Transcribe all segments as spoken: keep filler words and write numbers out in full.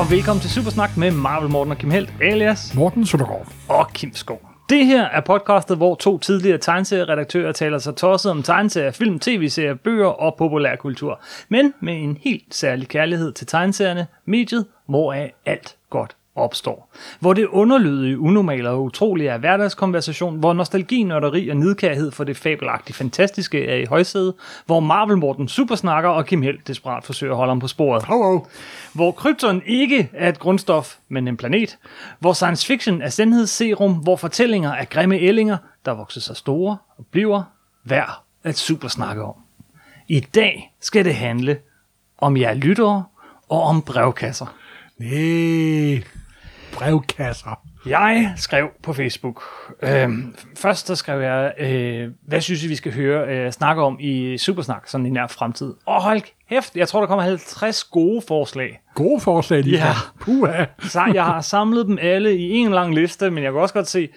Og velkommen til Supersnak med Marvel Morten og Kim Helt, alias Morten Søndergaard og Kim Skov. Det her er podcastet, hvor to tidligere tegneserieredaktører taler sig tosset om tegneserier, film, tv-serier, bøger og populærkultur. Men med en helt særlig kærlighed til tegneserierne, mediet, hvoraf alt godt opstår. Hvor det underlydige, unormale og utrolige er hverdagskonversation, hvor nostalgi, nørderi og nidkærhed for det fabelagtige fantastiske er i højsæde, hvor Marvel Morten supersnakker og Kim Held desperat forsøger at holde ham på sporet. Hello. Hvor krypton ikke er et grundstof, men en planet. Hvor science fiction er sandhedsserum, hvor fortællinger er grimme ællinger, der vokser sig store og bliver værd at supersnakke om. I dag skal det handle om jer lyttere og om brevkasser. Næh. Brevkasser. Jeg skrev på Facebook. Øhm, først så skrev jeg, øh, hvad synes I, vi skal høre øh, snakke om i Supersnak, sådan i nær fremtid. Og hold hæft, jeg tror, der kommer halvtreds gode forslag. Gode forslag, lige ja. Puha. Så jeg har samlet dem alle i en lang liste, men jeg kan også godt se,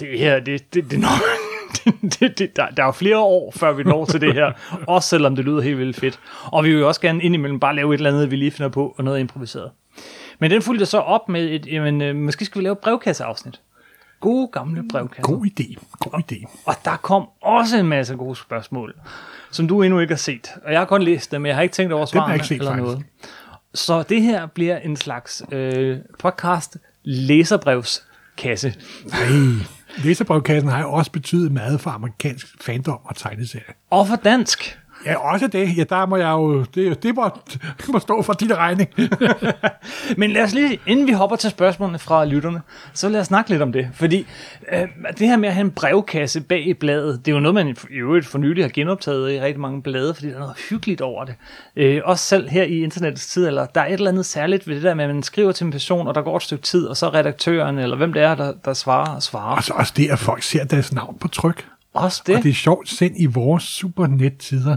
det her, det, det, det er nok... det, det, der, der er jo flere år, før vi når til det her, også selvom det lyder helt vildt fedt. Og vi vil jo også gerne indimellem bare lave et eller andet, vi lige finder på, og noget improviseret. Men den fulgte så op med et, jamen, øh, måske skal vi lave brevkasseafsnit. Gode gamle brevkasser. God idé, god idé. Og der kom også en masse gode spørgsmål, som du endnu ikke har set. Og jeg har godt læst dem, men jeg har ikke tænkt over svarene eller faktisk. Noget. Så det her bliver en slags øh, podcast læserbrevskasse. Nej. Læserbrevkassen har jo også betydet meget for amerikansk fandom og tegneserie. Og for dansk. Ja, også det. Ja, der må jeg jo... Det, det, må, det må stå for din regning. Men lad os lige, inden vi hopper til spørgsmålene fra lytterne, så lad os snakke lidt om det. Fordi øh, det her med at have en brevkasse bag i bladet, det er jo noget, man i øvrigt for nylig har genoptaget i rigtig mange blade, fordi der er noget hyggeligt over det. Øh, også selv her i internettets tid, eller der er et eller andet særligt ved det der med, at man skriver til en person, og der går et stykke tid, og så redaktøren, eller hvem det er, der, der svarer og svarer. Og så også det, at folk ser deres navn på tryk. Også det. Og det er sjovt, selv i vores supernet-tider,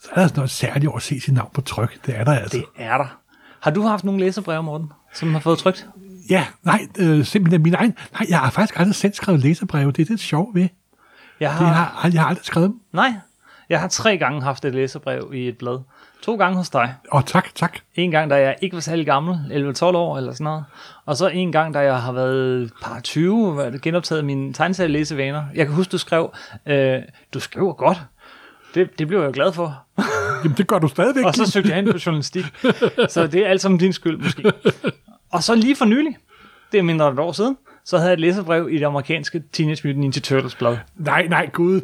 så er der sådan noget særligt over at se sit navn på tryk. Det er der altså. Det er der. Har du haft nogle læserbreve, Morten, som har fået trykt? Ja, nej, øh, simpelthen min egen. Nej, jeg har faktisk aldrig selv skrevet læserbreve. Det er det sjovt ved. Jeg har... har... Jeg har aldrig skrevet dem. Nej, jeg har tre gange haft et læserbrev i et blad. To gange hos dig. Åh, tak, tak. En gang, da jeg ikke var særlig gammel, elleve tolv år eller sådan noget. Og så en gang, da jeg har været par tyve, genoptaget mine tegneserielæsevaner. Jeg kan huske, du skrev, øh, du skriver godt. Det, det blev jeg jo glad for. Jamen, det gør du stadigvæk. Og så søgte jeg ind på journalistik. Så det er alt sammen din skyld, måske. Og så lige for nylig, det er mindre end et år siden, så havde jeg et læserbrev i det amerikanske Teenage Mutant Ninja Turtles blad. Nej, nej, gud.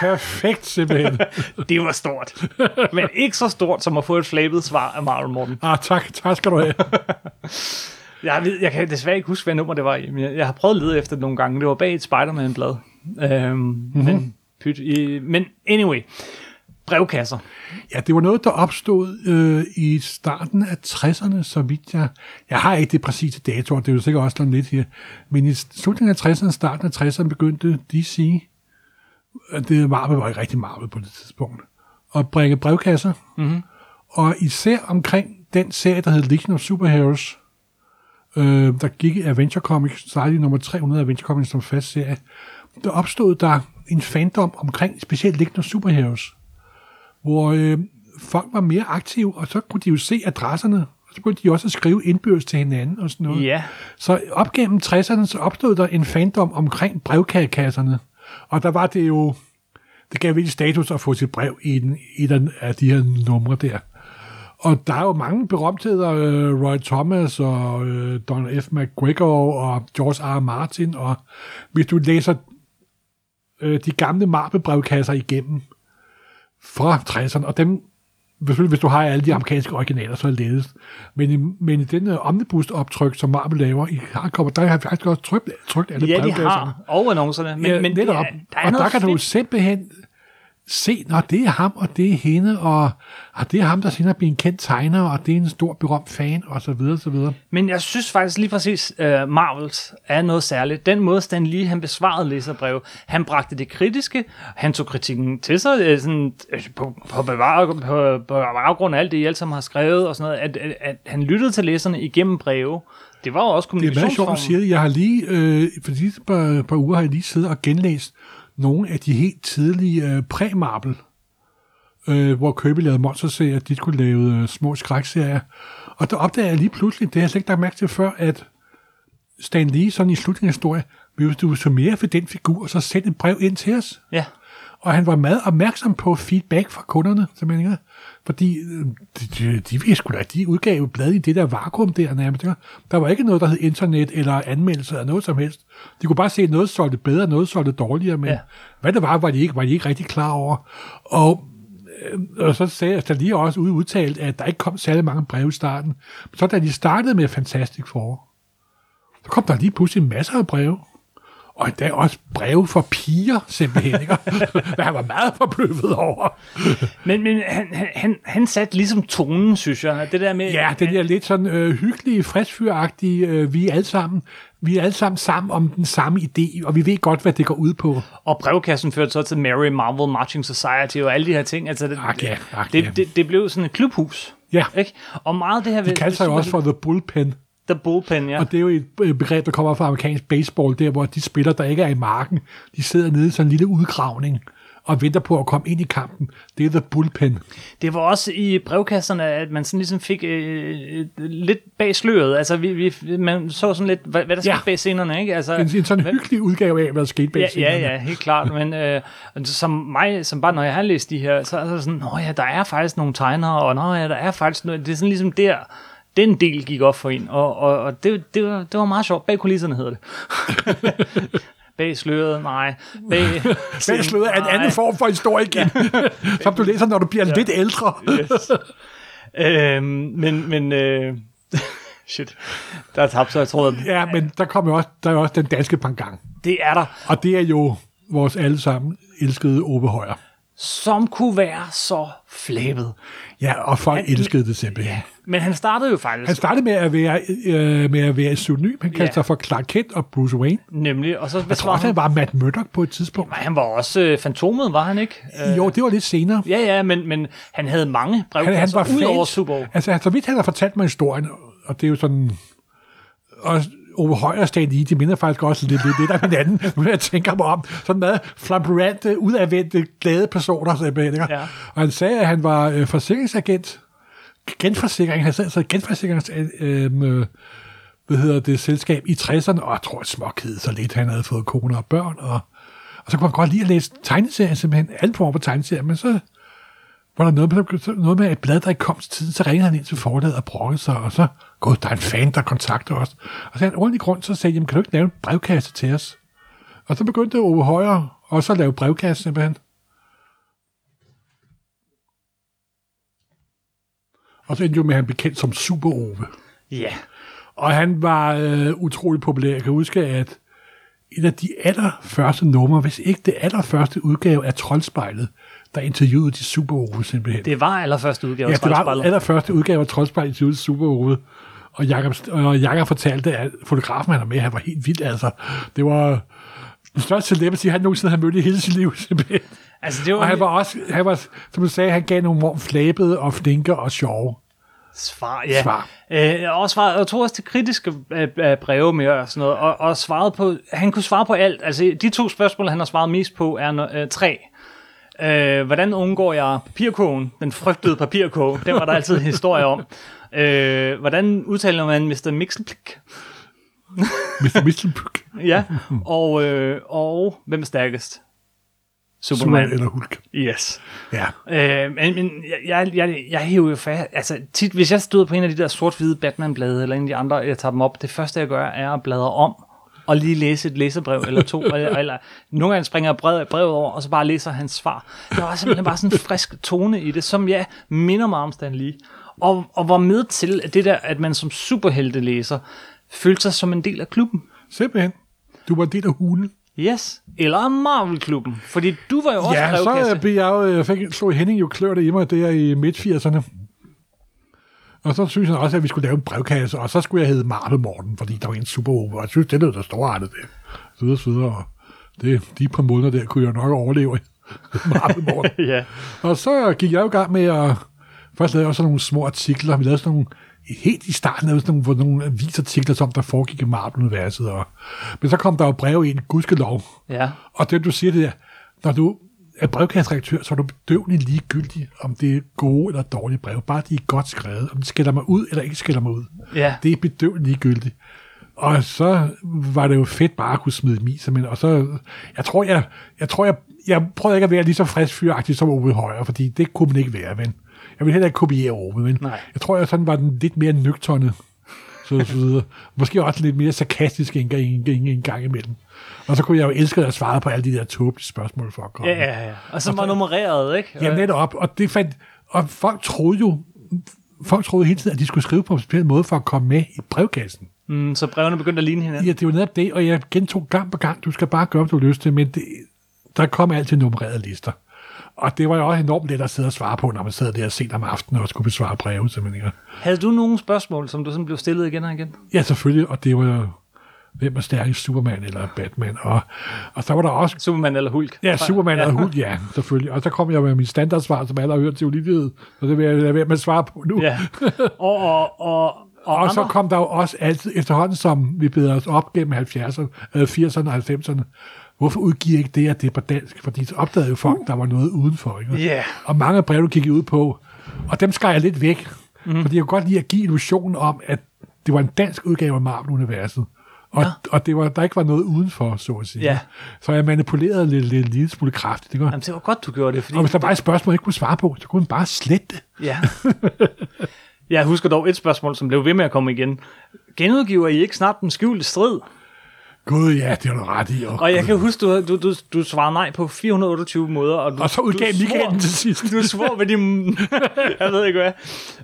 Perfekt simpelthen. Det var stort. Men ikke så stort, som at få et flabet svar af Marvel Morten. Ah, tak. Tak skal du have. jeg, ved, jeg kan desværre ikke huske, hvad nummer det var i. Jeg har prøvet at lede efter det nogle gange. Det var bag et Spider-Man-blad. Øhm, mm-hmm. men, pyt, i, men anyway. Brevkasser. Ja, det var noget, der opstod øh, i starten af tresserne, så vidt jeg... Jeg har ikke det præcise dato, det er jo sikkert også sådan lidt her. Men i slutningen af tresserne, starten af tresserne begyndte D C, det Marvel var ikke rigtig Marvel på det tidspunkt, at bringe brevkasser. Mm-hmm. Og især omkring den serie, der hed Legion of Superheroes, øh, der gik i Adventure Comics, startede i nummer tre hundrede Adventure Comics som fast serie, der opstod der en fandom omkring specielt Legion of Superheroes, hvor øh, folk var mere aktive, og så kunne de jo se adresserne, og så kunne de også skrive indbyrdes til hinanden og sådan noget. Yeah. Så op gennem tresserne, så opstod der en fandom omkring brevkasserne, og der var det jo, det gav virkelig status at få sit brev i den, et af de her numre der. Og der er jo mange berømtheder, øh, Roy Thomas og øh, Donald F. McGregor og George R. Martin, og hvis du læser øh, de gamle Marvel-brevkasser igennem, fra tresserne, og dem, hvis du har alle de amerikanske originaler, så er det ledes. Men i, men i den uh, omnibus-optryk, som Marvel laver i hardcover, der har jeg faktisk også trykt, trykt alle brevkasserne. Ja, de har overannoncerne. Men, ja, men det er, der er og der kan fedt. Du simpelthen se, når det er ham, og det er hende, og, og det er ham, der senere bliver en kendt tegner, og det er en stor berømt fan, og så videre, så videre. Men jeg synes faktisk lige præcis, uh, Marvels er noget særligt. Den måde, Stan Lee, han besvarede læserbreve, han bragte det kritiske, han tog kritikken til sig, sådan, på, på, bevare, på, på baggrund af alt det, I alle sammen har skrevet, og sådan noget, at, at, at han lyttede til læserne igennem breve. Det var jo også kommunikationsformen. Det er meget sjovt, jeg har lige, øh, for de par, par uger har jeg lige siddet og genlæst nogle af de helt tidlige øh, præ-Marvel, øh, hvor Kirby lavede monsterserier, de skulle lave øh, små skrækserier, Og der opdager jeg lige pludselig, det har jeg slet ikke lagt mærke til før, at Stan Lee sådan i slutningen af historien, hvis du summerer for den figur, så send et brev ind til os. Ja. Og han var meget opmærksom på feedback fra kunderne, som jeg tænker, fordi de, de, de, sgu da, de udgav jo blad i det der vakuum der nærmest. Der var ikke noget, der hed internet eller anmeldelse eller noget som helst. De kunne bare se, at noget solgte bedre, noget solgte dårligere, men ja. Hvad det var, var de, ikke, var de ikke rigtig klar over. Og, og så sagde jeg, at der lige også ude udtalt, at der ikke kom særlig mange breve i starten. Så da de startede med Fantastic Four, så kom der lige pludselig masser af breve. Og der er også breve for piger, simpelthen, ikke? Hvad han var meget forbløffet over. men men han, han, han satte ligesom tonen, synes jeg. Det der med, ja, det der lidt sådan øh, hyggelige, friskfyragtige, øh, vi er alle sammen, vi er alle sammen sammen om den samme idé, og vi ved godt, hvad det går ud på. Og brevkassen førte så til Mary Marvel Marching Society og alle de her ting. Altså, det, ak ja, ak det, ja. det, det blev sådan et klubhus. Ja. Ikke? Og meget det her... De kaldte sig jo også for The Bullpen. The Bullpen, ja. Og det er jo et begreb, der kommer fra amerikansk baseball, der hvor de spillere, der ikke er i marken, de sidder nede i sådan en lille udgravning og venter på at komme ind i kampen. Det er The Bullpen. Det var også i brevkasserne, at man sådan ligesom fik øh, lidt bag sløret. Altså, vi, vi, man så sådan lidt, hvad, hvad der skete ja. Bag scenerne, ikke? Altså, en, en sådan hvad, hyggelig udgave af, hvad der skete bag ja, scenerne. Ja, ja, helt klart. Men øh, som mig, som bare når jeg har læst de her, så er der sådan, nå ja, der er faktisk nogle tegnere, og nå ja, der er faktisk noget. Det er sådan ligesom der... Den del gik op for en, og, og, og det, det, var, det var meget sjovt. Bag kulisserne hedder det. Bag sløret, nej. Bag, Bag sløret er en anden form for historie igen, som du læser, når du bliver ja. Lidt ældre. Yes. øhm, men... men øh... Shit, der er tabt, så jeg tror, at... Ja, men der kommer også, der er også den danske panggang. Det er der. Og det er jo vores allesammen elskede Ove Højer. Som kunne være så flæbet. Ja, og folk han, elskede det simpelthen. Ja. Men han startede jo faktisk... Han startede med at være, øh, med at være et pseudonym. Han kaldte ja. Sig for Clark Kent og Bruce Wayne. Nemlig. Og så, jeg tror også, han var Matt Murdock på et tidspunkt. Men han var også øh, Fantomet, var han ikke? Øh, jo, det var lidt senere. Ja, ja, men, men han havde mange brevkasser ud over Superbowl. Altså, så vidt han har fortalt mig historien, og det er jo sådan... Og, Ove Højer og Stan Lee, de minder faktisk også lidt, lidt af hinanden, når jeg tænker mig om. Sådan meget flamboyante, udadvendte, glade personer, simpelthen. Ja. Og han sagde, at han var øh, forsikringsagent. Genforsikring. Han sagde, så genforsikrings... Øh, øh, hvad hedder det? Selskab i tresserne. Og jeg tror, at småkede så lidt. Han havde fået kone og børn. Og, og så kunne man godt lide at læse tegneserier, simpelthen. Alle former på tegneserier. Men så var der noget med, noget med et blad, der ikke kom til tiden. Så ringede han ind til forlaget og brokkede sig, og så god, der er en fan, der kontakter os. Og så en ordentlig grund, så sagde, jamen, kan du ikke lave en brevkasse til os? Og så begyndte Ove Højer også at lave brevkasse, simpelthen. Og så endte jo med, at han blev kendt som Super Ove. Ja. Yeah. Og han var øh, utrolig populær. Jeg kan huske, at et af de allerførste numre, hvis ikke det allerførste udgave af Troldspejlet, der interviewede de Super Ove, simpelthen. Det var allerførste udgave af Troldspejlet. Ja, det var allerførste udgave af Troldspejlet interviewede Super Ove. Og Jakob, og Jakob fortalte, at fotografen, han var med, han var helt vild, altså. Det var den største celebrity, han nogensinde havde mødt i hele sit liv, simpelthen. Altså, det var og han var også, han var, som du sagde, han gav nogle morm flæbede og flinke og sjove. Svar, ja. Svar. Øh, og, svaret, og tog også til kritiske øh, breve med og sådan noget, og, og svarede på, han kunne svare på alt. Altså, de to spørgsmål, han har svaret mest på, er øh, tre. Øh, hvordan undgår jeg papirkogen? Den frygtede papirkoge, den var der altid historie om. Øh, hvordan udtaler man mister Mixelplik? mister Mixelplik? Ja, og, øh, og hvem er stærkest? Superman. Superman eller Hulk. Yes. Ja. Øh, men men jeg, jeg, jeg hæver jo fast. Altså, tit, hvis jeg stod på en af de der sort-hvide Batman-blade, eller en af de andre, jeg tager dem op, det første, jeg gør, er at bladre om, og lige læse et læserbrev eller to, eller nogle gange springer brevet over, og så bare læser hans svar. Der var simpelthen bare sådan en frisk tone i det, som jeg minder mig om Stan Lee, og, og var med til at det der, at man som superhelte læser, følte sig som en del af klubben. Simpelthen. Du var en del af hulen. Yes. Eller Marvel-klubben, fordi du var jo også ja, brevkasse. Ja, så blev jeg jo, fik, slog Henning jo klørte i mig der i midt-firserne. Og så synes jeg også, at vi skulle lave en brevkasse, og så skulle jeg hedde Marvel Morten, fordi der var en Super Ove, og jeg synes, det lød der storartet der. Så videre, så videre, og det, de par måneder der kunne jeg nok overleve Marvel Morten. Ja. Og så gik jeg jo i gang med at, først lavede jeg også nogle små artikler, vi lavede sådan nogle, helt i starten lavede sådan nogle, nogle avisartikler, som der foregik i Marvel-universet, og, men så kom der jo brev ind, gudskelov. Ja. Og det du siger det der, når du er brevkastredaktør, så er du bedøvende ligegyldig, om det er gode eller dårlige brev. Bare de er godt skrevet. Om de skælder mig ud eller ikke skælder mig ud. Ja. Det er bedøvende ligegyldigt. Og så var det jo fedt bare at kunne smide dem i sig, men og så, jeg tror, jeg, jeg, tror, jeg, jeg prøvede ikke at være lige så frisk fyragtig som Ove Højer, fordi det kunne man ikke være, men jeg ville heller ikke kopiere Ove, men nej. Jeg tror, jeg sådan var den lidt mere nøgterne, så, så videre. Måske også lidt mere sarkastisk en, en, en, en gang imellem. Og så kunne jeg jo elske at svare på alle de der tåbelige spørgsmål for at komme. Ja, ja, ja. Og så var nummereret, ikke? Ja, netop. Og, det fandt, og folk troede jo, folk troede hele tiden, at de skulle skrive på en speciel måde for at komme med i brevkassen. Mm, så brevene begyndte at ligne hinanden. Ja, det var netop det, og jeg gentog gang på gang, du skal bare gøre, hvad du har lyst til, men det, der kom altid nummererede lister. Og det var jo også enormt let at sidde og svare på, når man sad der sent om aftenen og skulle besvare breve. Simpelthen. Havde du nogle spørgsmål, som du sådan blev stillet igen og igen? Ja, selvfølgelig, og det var jo, hvem er stærkest, Superman eller Batman? Og, og så var der også... Superman eller Hulk? Ja, Superman ja. eller Hulk, ja, selvfølgelig. Og så kom jeg med min standardsvar, som alle har hørt til ulighed, så det vil jeg lade være med at svare på nu. Ja. Og... og, og Og, og så kom der jo også altid efterhånden, som vi bedre os op gennem halvfjerdserne, firserne og halvfemserne. Hvorfor udgiver ikke det, at det er på dansk? Fordi så opdagede jo folk, uh. der var noget udenfor. Ikke? Yeah. Og mange brev, du kiggede ud på. Og dem skar jeg lidt væk. Mm-hmm. Fordi jeg kunne godt lide at give illusionen om, at det var en dansk udgave af Marvel-universet. Og, ja. og det var, der ikke var noget udenfor, så at sige. Ja. Så jeg manipulerede lidt, lidt, lidt smule kraftigt. Det var, Jamen, det var godt, du gjorde det. Fordi og hvis der var et spørgsmål, jeg ikke kunne svare på, så kunne man bare slette det. Ja. Jeg husker dog et spørgsmål, som blev ved med at komme igen. Genudgiver I ikke snart den skjulte strid? Gud ja, det er du ret i. Og, og jeg kan huske, du, du, du, du svarede nej på fire hundrede og otteogtyve måder. Og, du, og så udgav Michael til sidst. Du svor ved din... jeg ved ikke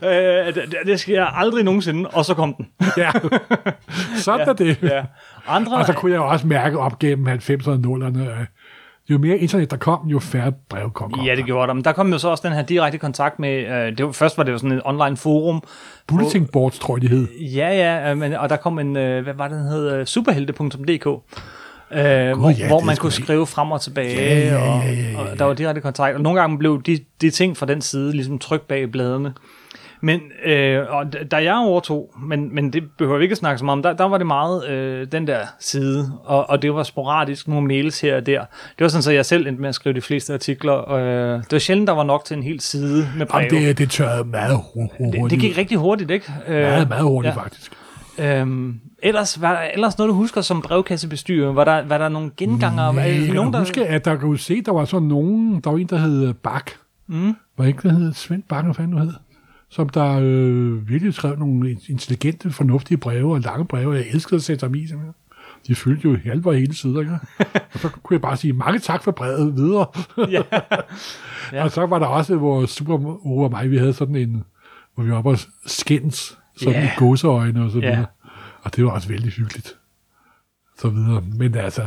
hvad. Øh, det, det sker aldrig nogensinde, og så kom den. ja, sådan ja, er det. Ja. Andre... Og så kunne jeg også mærke op gennem halvfemserne og nullerne... Øh. Jo mere internet der kom, jo færre brev kom. Ja, det gjorde der. Men der kom jo så også den her direkte kontakt med, øh, det var, først var det jo sådan et online forum. Bulletin boards, tror jeg, det hed. Ja, ja, men, og der kom en, øh, hvad var det, den hed, superhelte punktum d k, øh, God, hvor, ja, hvor man kunne skrive ikke. frem og tilbage, ja, ja, ja, ja, ja. Og, og der var direkte kontakt. Og nogle gange blev de, de ting fra den side ligesom trykt bag bladene. Men øh, og da jeg overtog, men, men det behøver vi ikke at snakke så meget om, der, der var det meget øh, den der side, og, og det var sporadisk nogle mails her og der. Det var sådan, så jeg selv endte med at skrive de fleste artikler, og øh, det var sjældent, der var nok til en hel side med breve. Jamen, det, det tørrede meget hurtigt. Det, det gik rigtig hurtigt, ikke? Øh, meget, meget hurtigt, ja. faktisk. Øhm, ellers, var der, ellers noget, du husker som brevkassebestyrer, var der, var der nogle genganger? Nej, jeg kan der... huske, at der kunne se, der var sådan nogen, der var en, der hed Bak. Mm. Var ikke, der hed Svend Bak, hvad fanden du hed? Som der øh, virkelig skrev nogle intelligente, fornuftige breve og lange breve. Jeg elskede at sætte dem i, simpelthen. De fyldte jo halve og hele sider, ikke? Og så kunne jeg bare sige, mange tak for brevet videre. ja. Ja. Og så var der også, hvor Super over mig, vi havde sådan en, hvor vi var oppe og skændes, sådan yeah. i godseøjne og så videre. Yeah. Og det var også vældig hyggeligt. Så videre. Men altså,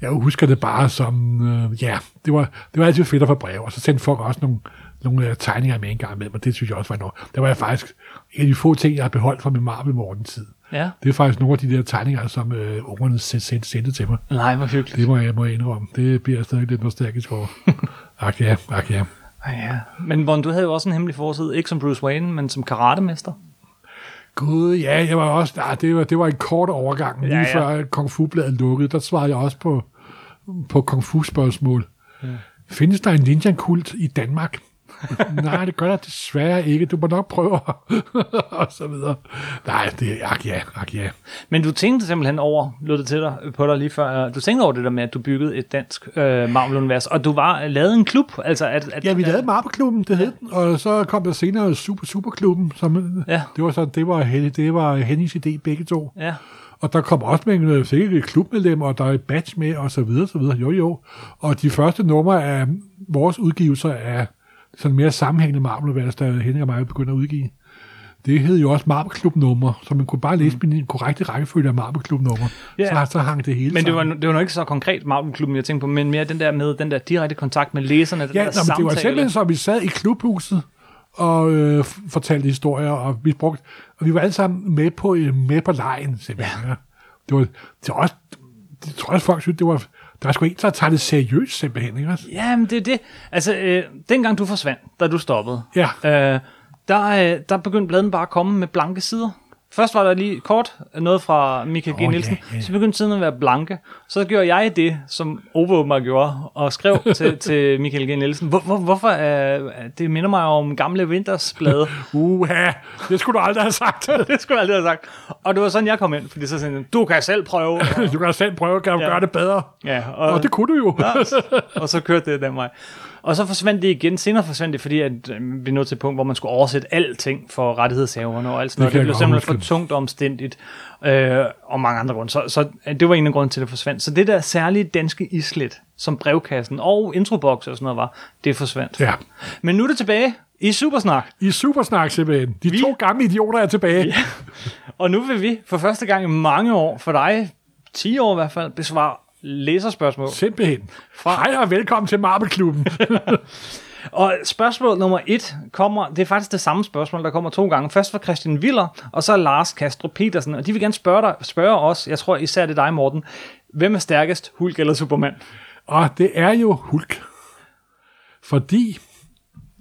jeg husker det bare som, øh, ja, det var, det var altid fedt at få brev. Og så sendte folk også nogle nogle tegninger med en gang med, og det synes jeg også var noget. Der var jeg faktisk en af de få ting, jeg har beholdt fra min Marvel-morgen-tid. Ja. Det er faktisk nogle af de der tegninger, som øh, ungerne sendte, sendte til mig. Nej, hvor hyggeligt. Det må jeg, må jeg indrømme. Det bliver jeg stadig lidt nostalgisk for. Ak ja, ak ja. Ah, ja. Men Bon, du havde jo også en hemmelig forside, ikke som Bruce Wayne, men som karatemester. Gud, ja, jeg var også... Nej, det, var, det var en kort overgang, lige ja, ja. før Kung Fu-bladet lukkede. Der svarede jeg også på, på Kung Fu-spørgsmål. Ja. Findes der en ninja-kult i Danmark? Nej, det gør der desværre ikke. Du må nok prøve og så videre. Nej, det er ak ja, ak ja. Men du tænkte simpelthen over, lød det til dig på dig lige før. Du tænkte over det der med, at du byggede et dansk øh, Marvel-univers, og du var lavede en klub, altså at, at ja, vi lavede Marvel-klubben, det hed den, og så kom der senere Super Superklubben, som ja. det var så det var Henning, det var Hennings idé begge to. Ja. Og der kom også med sikkert klubmedlemmer, og der er et badge med og så videre, så videre. Jo jo. Og de første numre af vores udgivelser af sådan mere sammenhængende Marvel-univers, der Henning og mig begyndte at udgive. Det hed jo også Marvel-klub-numre, så man kunne bare læse min korrekte rækkefølge af Marvel-klub-numre. Yeah. Så, så hang det hele Men det var, det var nok ikke så konkret Marvel-klubben, jeg tænkte på, men mere den der med den der direkte kontakt med læserne, den ja, der nå, samtale. Ja, det var simpelthen så, vi sad i klubhuset og øh, fortalte historier, og vi, brugte, og vi var alle sammen med på, med på lejen, simpelthen. Ja. Det var, det var også, det tror jeg folk synes, det var... Der er sgu en, der tager det seriøst simpelthen, ikke? Jamen, det er det. Altså, øh, dengang du forsvandt, da du stoppede, ja. øh, der, øh, der begyndte bladen bare at komme med blanke sider. Først var der lige kort noget fra Michael G. Oh, Nielsen, yeah, yeah. Så begyndte tiden at være blanke. Så gjorde jeg det, som Obeåbenberg gjorde, og skrev til, til Michael G. Nielsen. Hvor, hvor, hvorfor? Uh, det minder mig om gamle vintersblade. Uha, det skulle du aldrig have sagt. Det skulle du aldrig have sagt. Og det var sådan, jeg kom ind, fordi så sagde du kan selv prøve. Og... du kan selv prøve, kan du ja. gøre det bedre. Ja, og... og det kunne du jo. Ja, og så kørte det den vej. Og så forsvandt det igen. Senere forsvandt det, fordi at vi nåede til et punkt, hvor man skulle oversætte alting for rettighedshaverne og alt sådan noget. Det blev simpelthen for tungt og omstændigt, øh, og mange andre grunde. Så, så det var en af grunden til, at det forsvandt. Så det der særlige danske islet, som brevkassen og introboks og sådan noget var, det forsvandt. Ja. Men nu er det tilbage i Supersnak. I Supersnak simpelthen. De vi... to gamle idioter er tilbage. Ja. Og nu vil vi for første gang i mange år, for dig ti år i hvert fald, besvare læserspørgsmål. Simpelthen. Fra... hej og velkommen til Marble-klubben. Og spørgsmål nummer et kommer, det er faktisk det samme spørgsmål, der kommer to gange. Først fra Christian Willer, og så Lars Kastrup Petersen. Og de vil gerne spørge, dig, spørge os, jeg tror især det er dig, Morten, hvem er stærkest, Hulk eller Superman? Og det er jo Hulk. Fordi,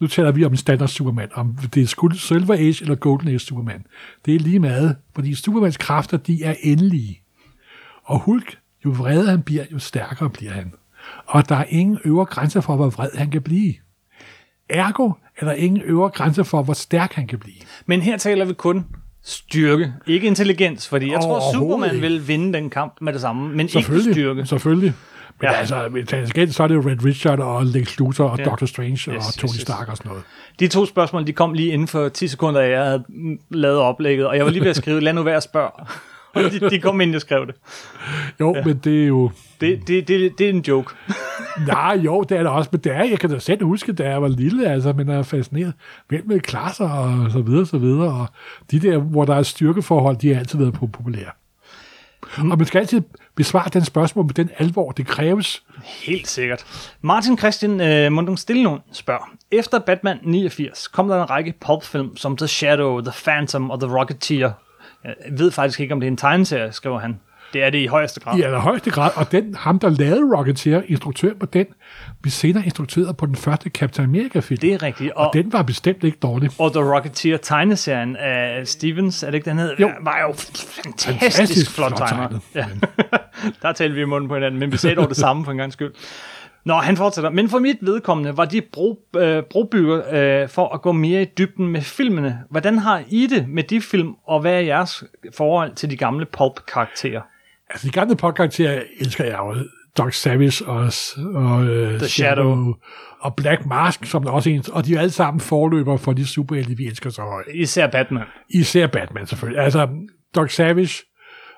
nu taler vi om en standard Superman, om det er Silver Age eller Golden Age Superman. Det er lige meget, fordi Supermans kræfter, de er endelige. Og Hulk, jo vredere han bliver, jo stærkere bliver han. Og der er ingen øvre grænse for, hvor vred han kan blive. Ergo er der ingen øvre grænse for, hvor stærk han kan blive. Men her taler vi kun styrke, ikke intelligens, fordi jeg tror, Superman vil vinde den kamp med det samme, men ikke styrke. Selvfølgelig. Men ja. altså, med intelligens, så er det jo Red Richard og Lex Luthor og ja. Doctor Strange yes, og Tony yes, Stark og sådan noget. De to spørgsmål, de kom lige inden for ti sekunder, jeg havde lavet oplægget, og jeg var lige ved at skrive, lad nu være at spørge. De, de kom ind og skrev det. Jo, ja. Men det er jo... Det, det, det, det er en joke. Nej, jo, det er det også. Men det er, jeg kan da selv huske, da jeg var lille, altså, men jeg er fascineret. Hvem med klasser og så videre, så videre. Og de der, hvor der er styrkeforhold, de har altid været populære. Mm. Og man skal altid besvare den spørgsmål med den alvor, det kræves. Helt sikkert. Martin Christian øh, Mundung Stillelund spørger, efter Batman niogfirs kom der en række popfilm som The Shadow, The Phantom og The Rocketeer. Jeg ved faktisk ikke, om det er en tegneserie, skriver han. Det er det i højeste grad. I allerhøjeste grad, og den, ham, der lavede Rocketeer, instruktør på den, blev senere instrukteret på den første Captain America-film. Det er rigtigt. Og, og den var bestemt ikke dårlig. Og The Rocketeer tegneserien af Stevens, er det ikke, den hed? Jo. Var jo fantastisk, fantastisk flot tegnet. Ja. Der talte vi i munden på hinanden, men vi sagde over det samme for en gangs skyld. Nå, han fortsætter. Men for mit vedkommende var de bro, øh, brobygger øh, for at gå mere i dybden med filmene. Hvordan har I det med de film, og hvad er jeres forhold til de gamle pulp-karakterer? Altså, de gamle pulp-karakterer elsker jeg jo. Doc Savage og, og øh, The Shadow. Shadow og Black Mask, som der også er en, og de er alle sammen forløber for de superhelte, vi elsker så højt. Især Batman. Især Batman, selvfølgelig. Altså, Doc Savage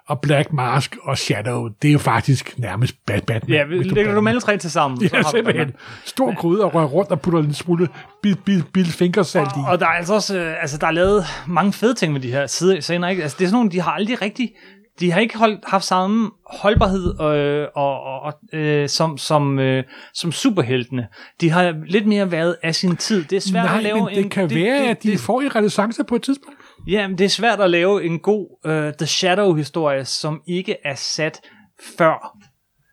og Black Mask og Shadow, det er jo faktisk nærmest Batman. Ja, lægger du mellem tre til sammen? Ja, simpelthen. Stor krydder og rører rundt og putter en smule bil, bil, bil fingersalt i. Og, og der er altså også, altså der er lavet mange fede ting med de her scener, ikke? Altså det er sådan nogle, de har aldrig rigtig, de har ikke holdt, haft samme holdbarhed øh, og, og, øh, som, som, øh, som superheltene. De har lidt mere været af sin tid. Det er svært Nej, at lave en... Nej, men det kan det, være, det, at de det, får i renæssance på et tidspunkt. Ja, men det er svært at lave en god uh, The Shadow-historie, som ikke er sat før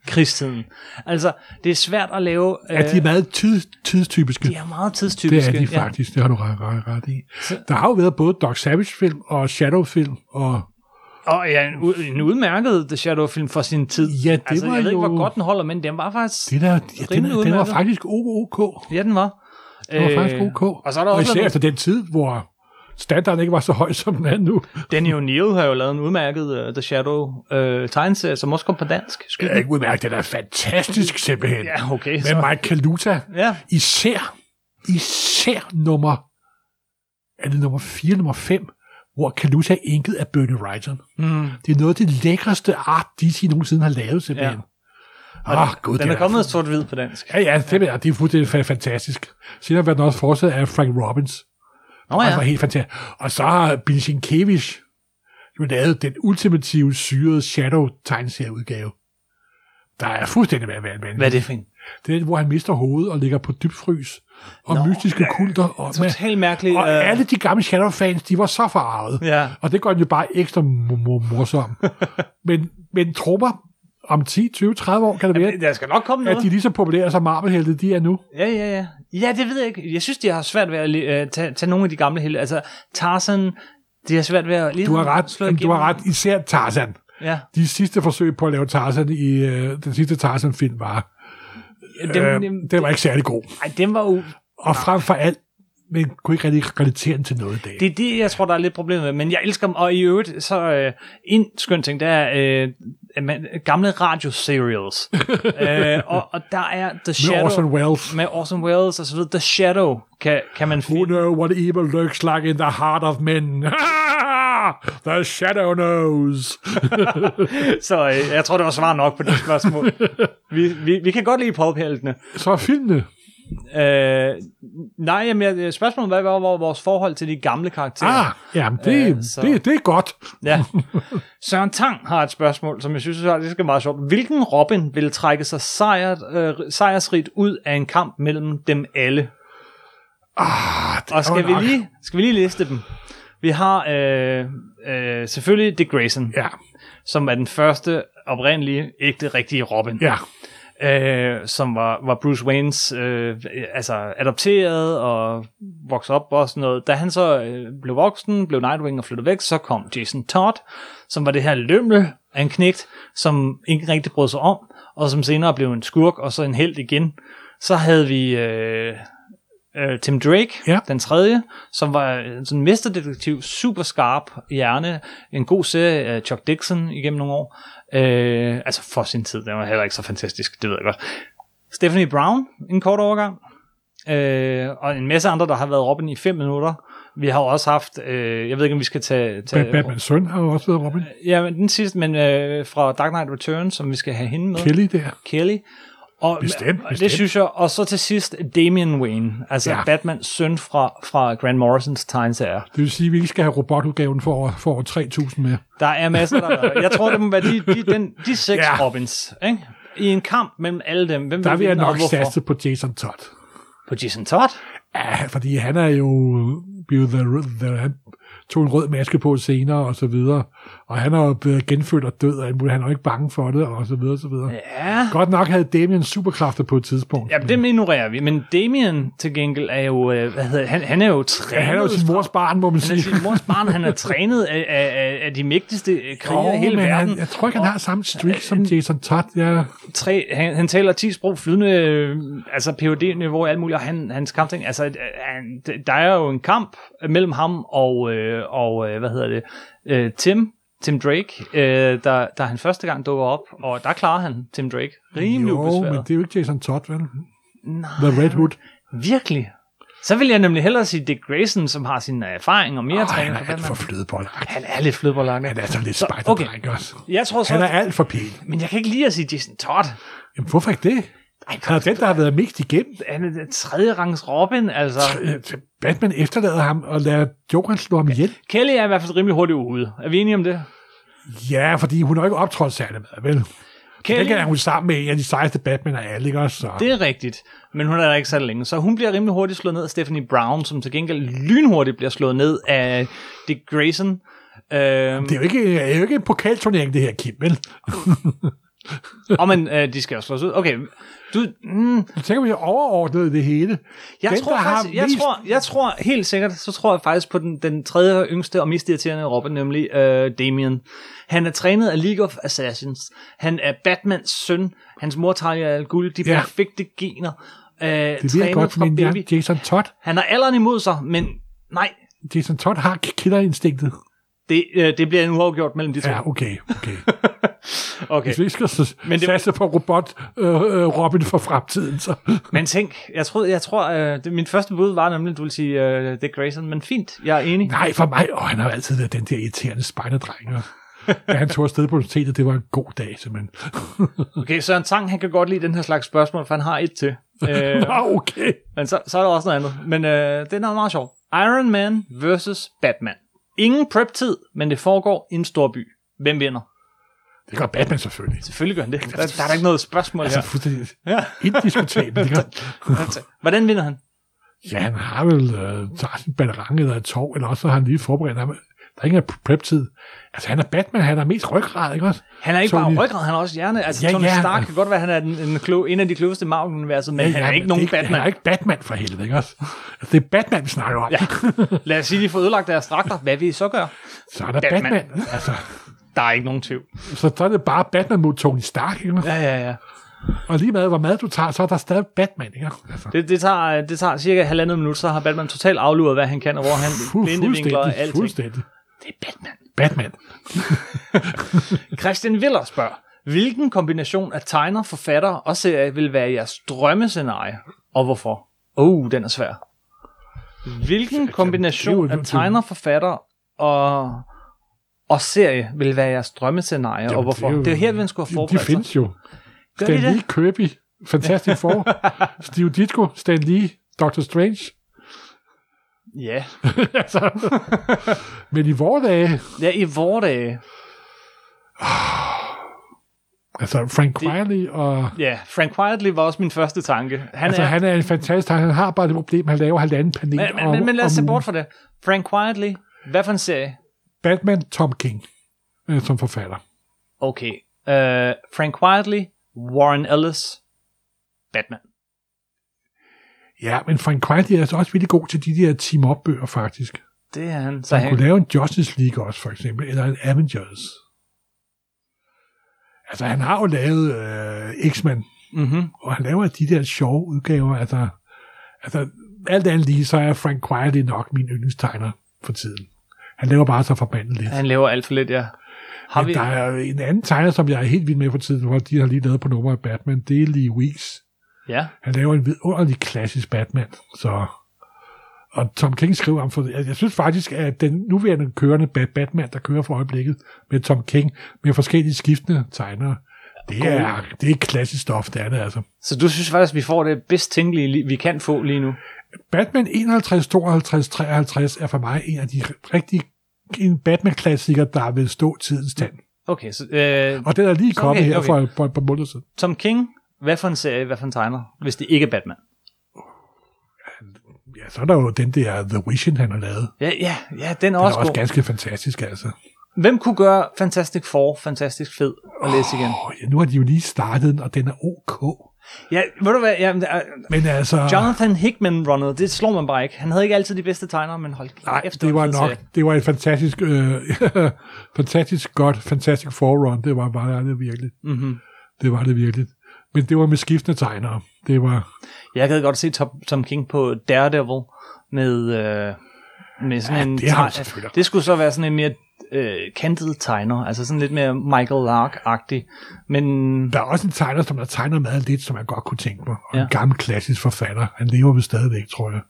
krigstiden. Altså, det er svært at lave... Uh, at de er meget tid, tidstypiske. De er meget tidstypiske. Det er de faktisk, ja. Det har du ret, ret, ret i. Så, der har jo været både Doc Savage-film og Shadow-film og... Og ja, en, en udmærket The Shadow-film for sin tid. Ja, det altså, var jo... Jeg ved ikke, hvor godt den holder, men den var faktisk det der, ja, rimelig den, den var faktisk OK. Ja, den var. Den var øh, faktisk OK. Og, så er der og også især efter den tid, hvor... standarden ikke var så høj, som den er nu. Daniel O'Neill har jo lavet en udmærket uh, The Shadow uh, tegneserie, som også kom på dansk. Det er ikke udmærket, den er fantastisk simpelthen. Ja, okay. Med så... Mike Kaluta. Ja. Især, især nummer, er det nummer fire, nummer fem, hvor Kaluta er enket af Bernie Wrightson. Mm. Det er noget af det lækreste art, D C nogensinde har lavet simpelthen. Ja. Oh, God, den er kommet fuld... sort-hvid på dansk. Ja, ja, det, ja. Det er fuldstændig fantastisk. Senere var den også fortsat af Frank Robbins. Oh, ja. Det var helt fantastisk. Og så har Bill Sienkiewicz jo lavet den ultimative syrede Shadow-tegneserieudgave. Der er fuldstændig værd at være. Hvad er det for en? Det er den, hvor han mister hovedet og ligger på dybfrys. Og Nå, mystiske ja, kulter. Og, med, mærkeligt, og uh... alle de gamle Shadow-fans, de var så forarvet. Ja. Og det gør den jo bare ekstra morsom. men, men trummer om ti, tyve, tredive år kan det være, der skal nok komme noget. At de lige så populære som Marvel-helte, de er nu. Ja, ja, ja. Ja, det ved jeg ikke. Jeg synes, de har svært ved at uh, tage, tage nogle af de gamle helte. Altså, Tarzan, Det er svært ved at lige du har ret, slå jamen, du har ret, især Tarzan. Ja. De sidste forsøg på at lave Tarzan i øh, den sidste Tarzan-film var øh, dem, dem, den var ikke særlig god. Nej, den var jo... Og frem for alt, men kunne ikke rigtig relatere den til noget i dag. Det er det, jeg tror, der er lidt problemet med, men jeg elsker dem. Og i øvrigt, så øh, en skøn ting, der er øh, man, gamle radio-serials. øh, og, og der er The Shadow. Med Orson Welles. Med Orson Welles og så videre. The Shadow kan, kan man finde. Who know what evil lurks like in the heart of men? The Shadow knows. Så øh, jeg tror, det var svar nok på det spørgsmål. Vi, vi, vi kan godt lide pop-heltene. Så er filmene. Øh, nej, men spørgsmålet var, hvad var vores forhold til de gamle karakterer? Ah, jamen det, øh, det, det er godt. Ja. Søren Tang har et spørgsmål, som jeg synes er det skal meget sjovt. Hvilken Robin vil trække sig sejret, øh, sejrsrigt ud af en kamp mellem dem alle? Ah, det og skal vi, lige, skal vi lige liste dem? Vi har øh, øh, selvfølgelig Dick Grayson, ja. Som er den første oprindelige, ægte, rigtige Robin. Ja. Øh, som var, var Bruce Waynes øh, altså adopteret og voksede op og sådan noget. Da han så øh, blev voksen, blev Nightwing og flyttede væk, så kom Jason Todd, som var det her lømmel af en knægt, som ikke rigtig brød sig om, og som senere blev en skurk og så en helt igen. Så havde vi øh, øh, Tim Drake, ja. Den tredje, som var sådan en mesterdetektiv, super skarp hjerne, en god serie af Chuck Dixon igennem nogle år. Øh, altså for sin tid, den var heller ikke så fantastisk, det ved jeg godt. Stephanie Brown, en kort overgang, øh, og en masse andre, der har været Robin i fem minutter. Vi har også haft, øh, jeg ved ikke om vi skal tage... tage Batman's søn har jo også været Robin. Øh, ja, men den sidste, men øh, fra Dark Knight Returns, som vi skal have hende med. Kelly der. Kelly. Og, bestemt, bestemt. Det synes jeg, og så til sidst Damian Wayne, altså ja. Batmans søn fra, fra Grant Morrisons tegneserier. Det vil sige, at vi ikke skal have robotudgaven for, for over tre tusind med. Der er masser, der er. Jeg tror, det må være de, de, den, de seks ja. Robins, ikke? I en kamp mellem alle dem. Hvem der vil jeg nok satse på Jason Todd. På Jason Todd? Ja, fordi han er jo blevet the, the, han tog en rød maske på senere, og så videre. Og han er jo blevet genfødt og død, og han er jo ikke bange for det, og så videre, og så videre. Ja. Godt nok havde Damian superkræfter på et tidspunkt. Ja, det ignorerer vi, men Damian til gengæld er jo, hvad hedder han, han er jo trænet. Ja, han er jo sin mors barn, må man sige. Han er sin mors barn, han er trænet af, af, af de mægtigste krigere i hele verden. Han, jeg tror ikke, han har samme streak som Jason Todd. Ja. Tre, han, han taler ti sprog flydende, altså P H D-niveau og alt muligt, og han, hans kampting, altså han, der er jo en kamp mellem ham og, og hvad hedder det, Tim, Tim Drake, øh, der, der han første gang dukker op, og der klarer han Tim Drake rimelig ubesværet. Jo, men det er jo ikke Jason Todd, vel? Nej. The Red Hood. Virkelig? Så vil jeg nemlig hellere sige Dick Grayson, som har sin erfaring og mere oh, træning. Han er alt for flødebolleragt. Han er lidt flødebolleragt. Han er så lidt spejderdreng også. Jeg tror, så han er alt for pæn. Men jeg kan ikke lide at sige Jason Todd. Jamen, hvorfor ikke det? Ej, han er den, der har været mest igennem. Han er den tredje rangs Robin, altså. Batman efterlader ham og lader Jokeren slå ham ihjel. Kelly er i hvert fald rimelig hurtigt ude. Er vi enige om det? Ja, fordi hun har ikke optrådt særlig med, vel? Kelly... Den kan hun sammen med en af de sejeste Batman og alle, ikke også? Så... Det er rigtigt, men hun er der ikke så længe. Så hun bliver rimelig hurtigt slået ned af Stephanie Brown, som til gengæld lynhurtigt bliver slået ned af Dick Grayson. Øhm... Det er jo ikke, er jo ikke en pokalturnering, det her, Kim, vel? Åh, oh, men øh, de skal jo slås ud. Okay, du... Mm. Du tænker, vi har overordnet det hele. Jeg, den, tror, faktisk, jeg, mest... tror, jeg tror helt sikkert, så tror jeg faktisk på den, den tredje yngste og mest irriterende Robin, nemlig øh, Damian. Han er trænet af League of Assassins. Han er Batmans søn. Hans mor tager al guld. De ja. perfekte gener. Øh, det bliver godt, fra men baby. Jason Todd... Han har alderen imod sig, men nej. Jason Todd har killerinstinktet. Det, øh, det bliver nu afgjort mellem de to. Ja, okay, okay. Okay. Hvis vi skal satse på robot øh, øh, Robin for fremtiden, så. Men tænk, jeg tror, jeg tror øh, det, min første bud var nemlig, du vil sige øh, Dick Grayson, men fint, jeg er enig. Nej, for mig, åh, han har altid været den der irriterende spejderdreng. Da han tog afsted på universitetet, det var en god dag, simpelthen. Okay, Søren Tang, han kan godt lide den her slags spørgsmål, for han har et til. Øh, Nå, okay. Men så, så er der også noget andet. Men øh, det er noget meget sjovt. Iron Man versus Batman. Ingen prep-tid, men det foregår i en stor by. Hvem vinder? Det gør Batman selvfølgelig. Selvfølgelig gør han det. Der, der er der ikke noget spørgsmål altså, her. Fuldstændig ja. Indiskutabelt. Hvordan vinder han? Ja, han har vel øh, taget sin ballerang eller et tog, eller også har han lige forberedt ham. Der er ikke noget prep-tid. Altså, han er Batman, han er mest ryggrad, ikke også? Han er ikke Tony... bare ryggrad, han er også hjerne. Altså, ja, Tony ja, Stark kan godt være, han er den, den klo, en af de klogeste i Marvel-universet, men ja, han er ja, ikke nogen Batman. Han er ikke Batman for helvede, ikke også? Altså, det er Batman, vi snakker om. Ja. Lad os sige, de får ødelagt deres dragter. Hvad vil I så gøre? Så er der Batman. Batman. Altså. Der er ikke nogen tvivl. Så, så er det bare Batman mod Tony Stark, ikke? Ja, ja, ja. Og lige med, hvor meget du tager, så er der stadig Batman, ikke? Altså. Det, det, tager, det tager cirka halvandet minut, så har Batman totalt afluret, hvad han kan, og hvor han blindevinkler og alt. Fuldstændig. Det er Batman. Batman. Christian Willer spørger, hvilken kombination af tegner, forfatter og serie vil være jeres drømmescenarie, og hvorfor? Åh, oh, den er svær. Hvilken kombination af tegner, forfatter og... og serie vil være jeres drømmescenarie, jamen, og hvorfor? Det er jo, det er her, vi skulle have forberedt sig. De findes jo. Gør Stan Lee, Kirby, Fantastic Four, Steve Ditko, Stan Lee, Doctor Strange. Ja. altså. Men i vore dage... Ja, i vore dage. Altså, Frank Quietly det, og... Ja, Frank Quietly var også min første tanke. Han altså, er, han er en fantastisk tanke. Han har bare det problem, han laver halvanden panel. Men, men, og, men lad os se bort fra det. Frank Quietly, hvad for en serie? Batman, Tom King, øh, som forfatter. Okay. Uh, Frank Quietly, Warren Ellis, Batman. Ja, men Frank Quietly er altså også virkelig god til de der team-up-bøger, faktisk. Det er han. Så han, han kunne lave en Justice League også, for eksempel, eller en Avengers. Altså, han har jo lavet øh, X-Men, mm-hmm. og han laver de der sjove udgaver. Altså, altså, alt andet lige, så er Frank Quietly nok min yndlingstegner for tiden. Han laver bare så forbandet lidt. Han laver alt for lidt, ja. Har vi... Der er en anden tegner, som jeg er helt vild med for tiden, hvor de har lige lavet på nummer af Batman, det er Lee Weeks. Ja. Han laver en vidunderlig klassisk Batman. Så. Og Tom King skriver om for det. Jeg synes faktisk, at den nuværende kørende Batman, der kører for øjeblikket med Tom King, med forskellige skiftende tegnere, det er, det er klassisk stof, det er det altså. Så du synes faktisk, at vi får det bedst tænkelige, vi kan få lige nu? Batman enoghalvtreds, tooghalvtreds, treoghalvtreds er for mig en af de rigtige en Batman-klassiker, der vil stå tidens tand. Okay, så... Øh, og den er lige kommet okay, her okay. for, for et par måneder siden. Tom King, hvad for en serie, hvad for en tegner, hvis det ikke er Batman? Ja, så er der jo den der The Vision, han har lavet. Ja, ja, ja den er den også er også god. Ganske fantastisk, altså. Hvem kunne gøre Fantastic Four fantastisk fed at læse oh, igen? Ja, nu har de jo lige startet den, og den er ok. Ja, ved du hvad? Ja, men, men altså, Jonathan Hickman-runnet, det slår man bare ikke. Han havde ikke altid de bedste tegnere, men hold nej, efter. Det var nok. Serie. Det var et fantastisk, øh, fantastisk godt, fantastisk forerun. Det var bare det virkelig. Mm-hmm. Det var det virkelig. Men det var med skiftende tegnere. Det var. Jeg gad godt se Tom King på Daredevil med øh, med sådan ja, en. Det, teg- det skulle så være sådan en mere Øh, kantede tegner, altså sådan lidt mere Michael Lark-agtig, men... Der er også en tegner, som der tegner meget lidt, som jeg godt kunne tænke mig, og ja. En gammel klassisk forfatter, han lever vel stadigvæk, tror jeg.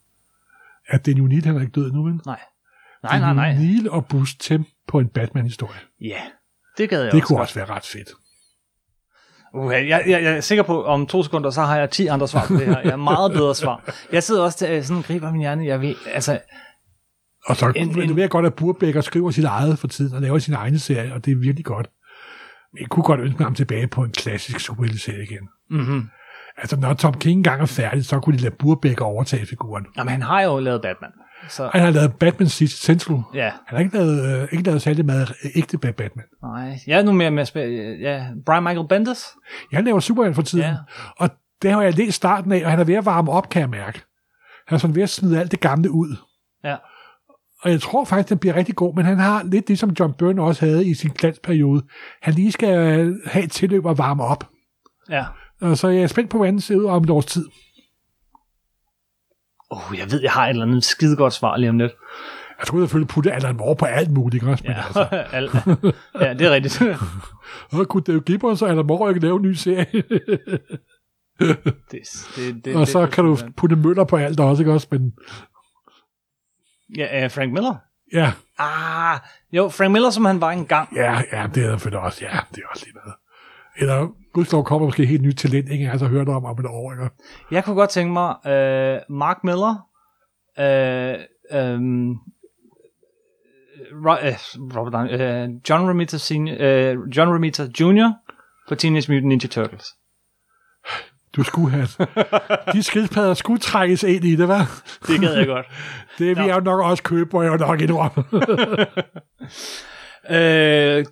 Er Daniel O'Neill, han er ikke død nu, men? Nej. Nej, nej, nej. O'Neill og Bruce Timm på en Batman-historie. Ja, det gad jeg det også. Det kunne godt. Også være ret fedt. Okay, jeg, jeg, jeg er sikker på, om to sekunder, så har jeg ti andre svar på det her. Jeg er meget bedre svar. Jeg sidder også til sådan en grib af min hjerne, jeg vil, altså... Og så en, en, du ved jeg godt, at Burbecker skriver sit eget for tiden, og laver sin egen serie, og det er virkelig godt. Men jeg kunne godt ønske mig ham tilbage på en klassisk superhelteserie igen. Mm-hmm. Altså, når Tom King engang er færdig, så kunne de lade Burbecker overtage figuren. Jamen, han har jo lavet Batman. Så... Han har lavet Batman Central. Ja. Han har ikke lavet, øh, ikke lavet særlig meget ægte Batman. Nej, jeg er nu mere med at spørge, ja. Brian Michael Bendis? Ja, han laver Superman for tiden. Ja. Og det har jeg læst starten af, og han er ved at varme op, kan jeg mærke. Han er sådan ved at smide alt det gamle ud. Ja. Og jeg tror faktisk, den bliver rigtig god, men han har lidt det, som John Byrne også havde i sin glansperiode. Han lige skal have et tilløb og varme op. Ja. Og så jeg er spændt på, hvordan det ser ud om et års tid. Åh, oh, jeg ved, jeg har et eller andet skidegodt svar lige om lidt. Jeg tror selvfølgelig putte Alan Moore på alt muligt, ikke også? Ja. Altså. ja, det er rigtigt. og kunne Dave Gibbons og Alan Moore ikke lave en ny serie? det, det, det, og så det, det, kan det, du putte Møller på alt også, ikke også? Men... Ja, uh, Frank Miller? Ja. Ah, jo, Frank Miller, som han var engang. Ja, ja, det er det også. Ja, det er også lige med. Eller, gudslov kommer måske helt nyt talent, ikke? Jeg har så hørt om om et år, ikke? Jeg kunne godt tænke mig, uh, Mark Miller, uh, um, Ro- uh, Robert Downey, uh, John Romita senior, uh, John Romita junior på Teenage Mutant Ninja Turtles. Du skulle have de skridpadder skulle trækkes ind i det, hva'? Det gad jeg godt. Det vil no. jeg nok også købe, og jeg nok indrømme. øh,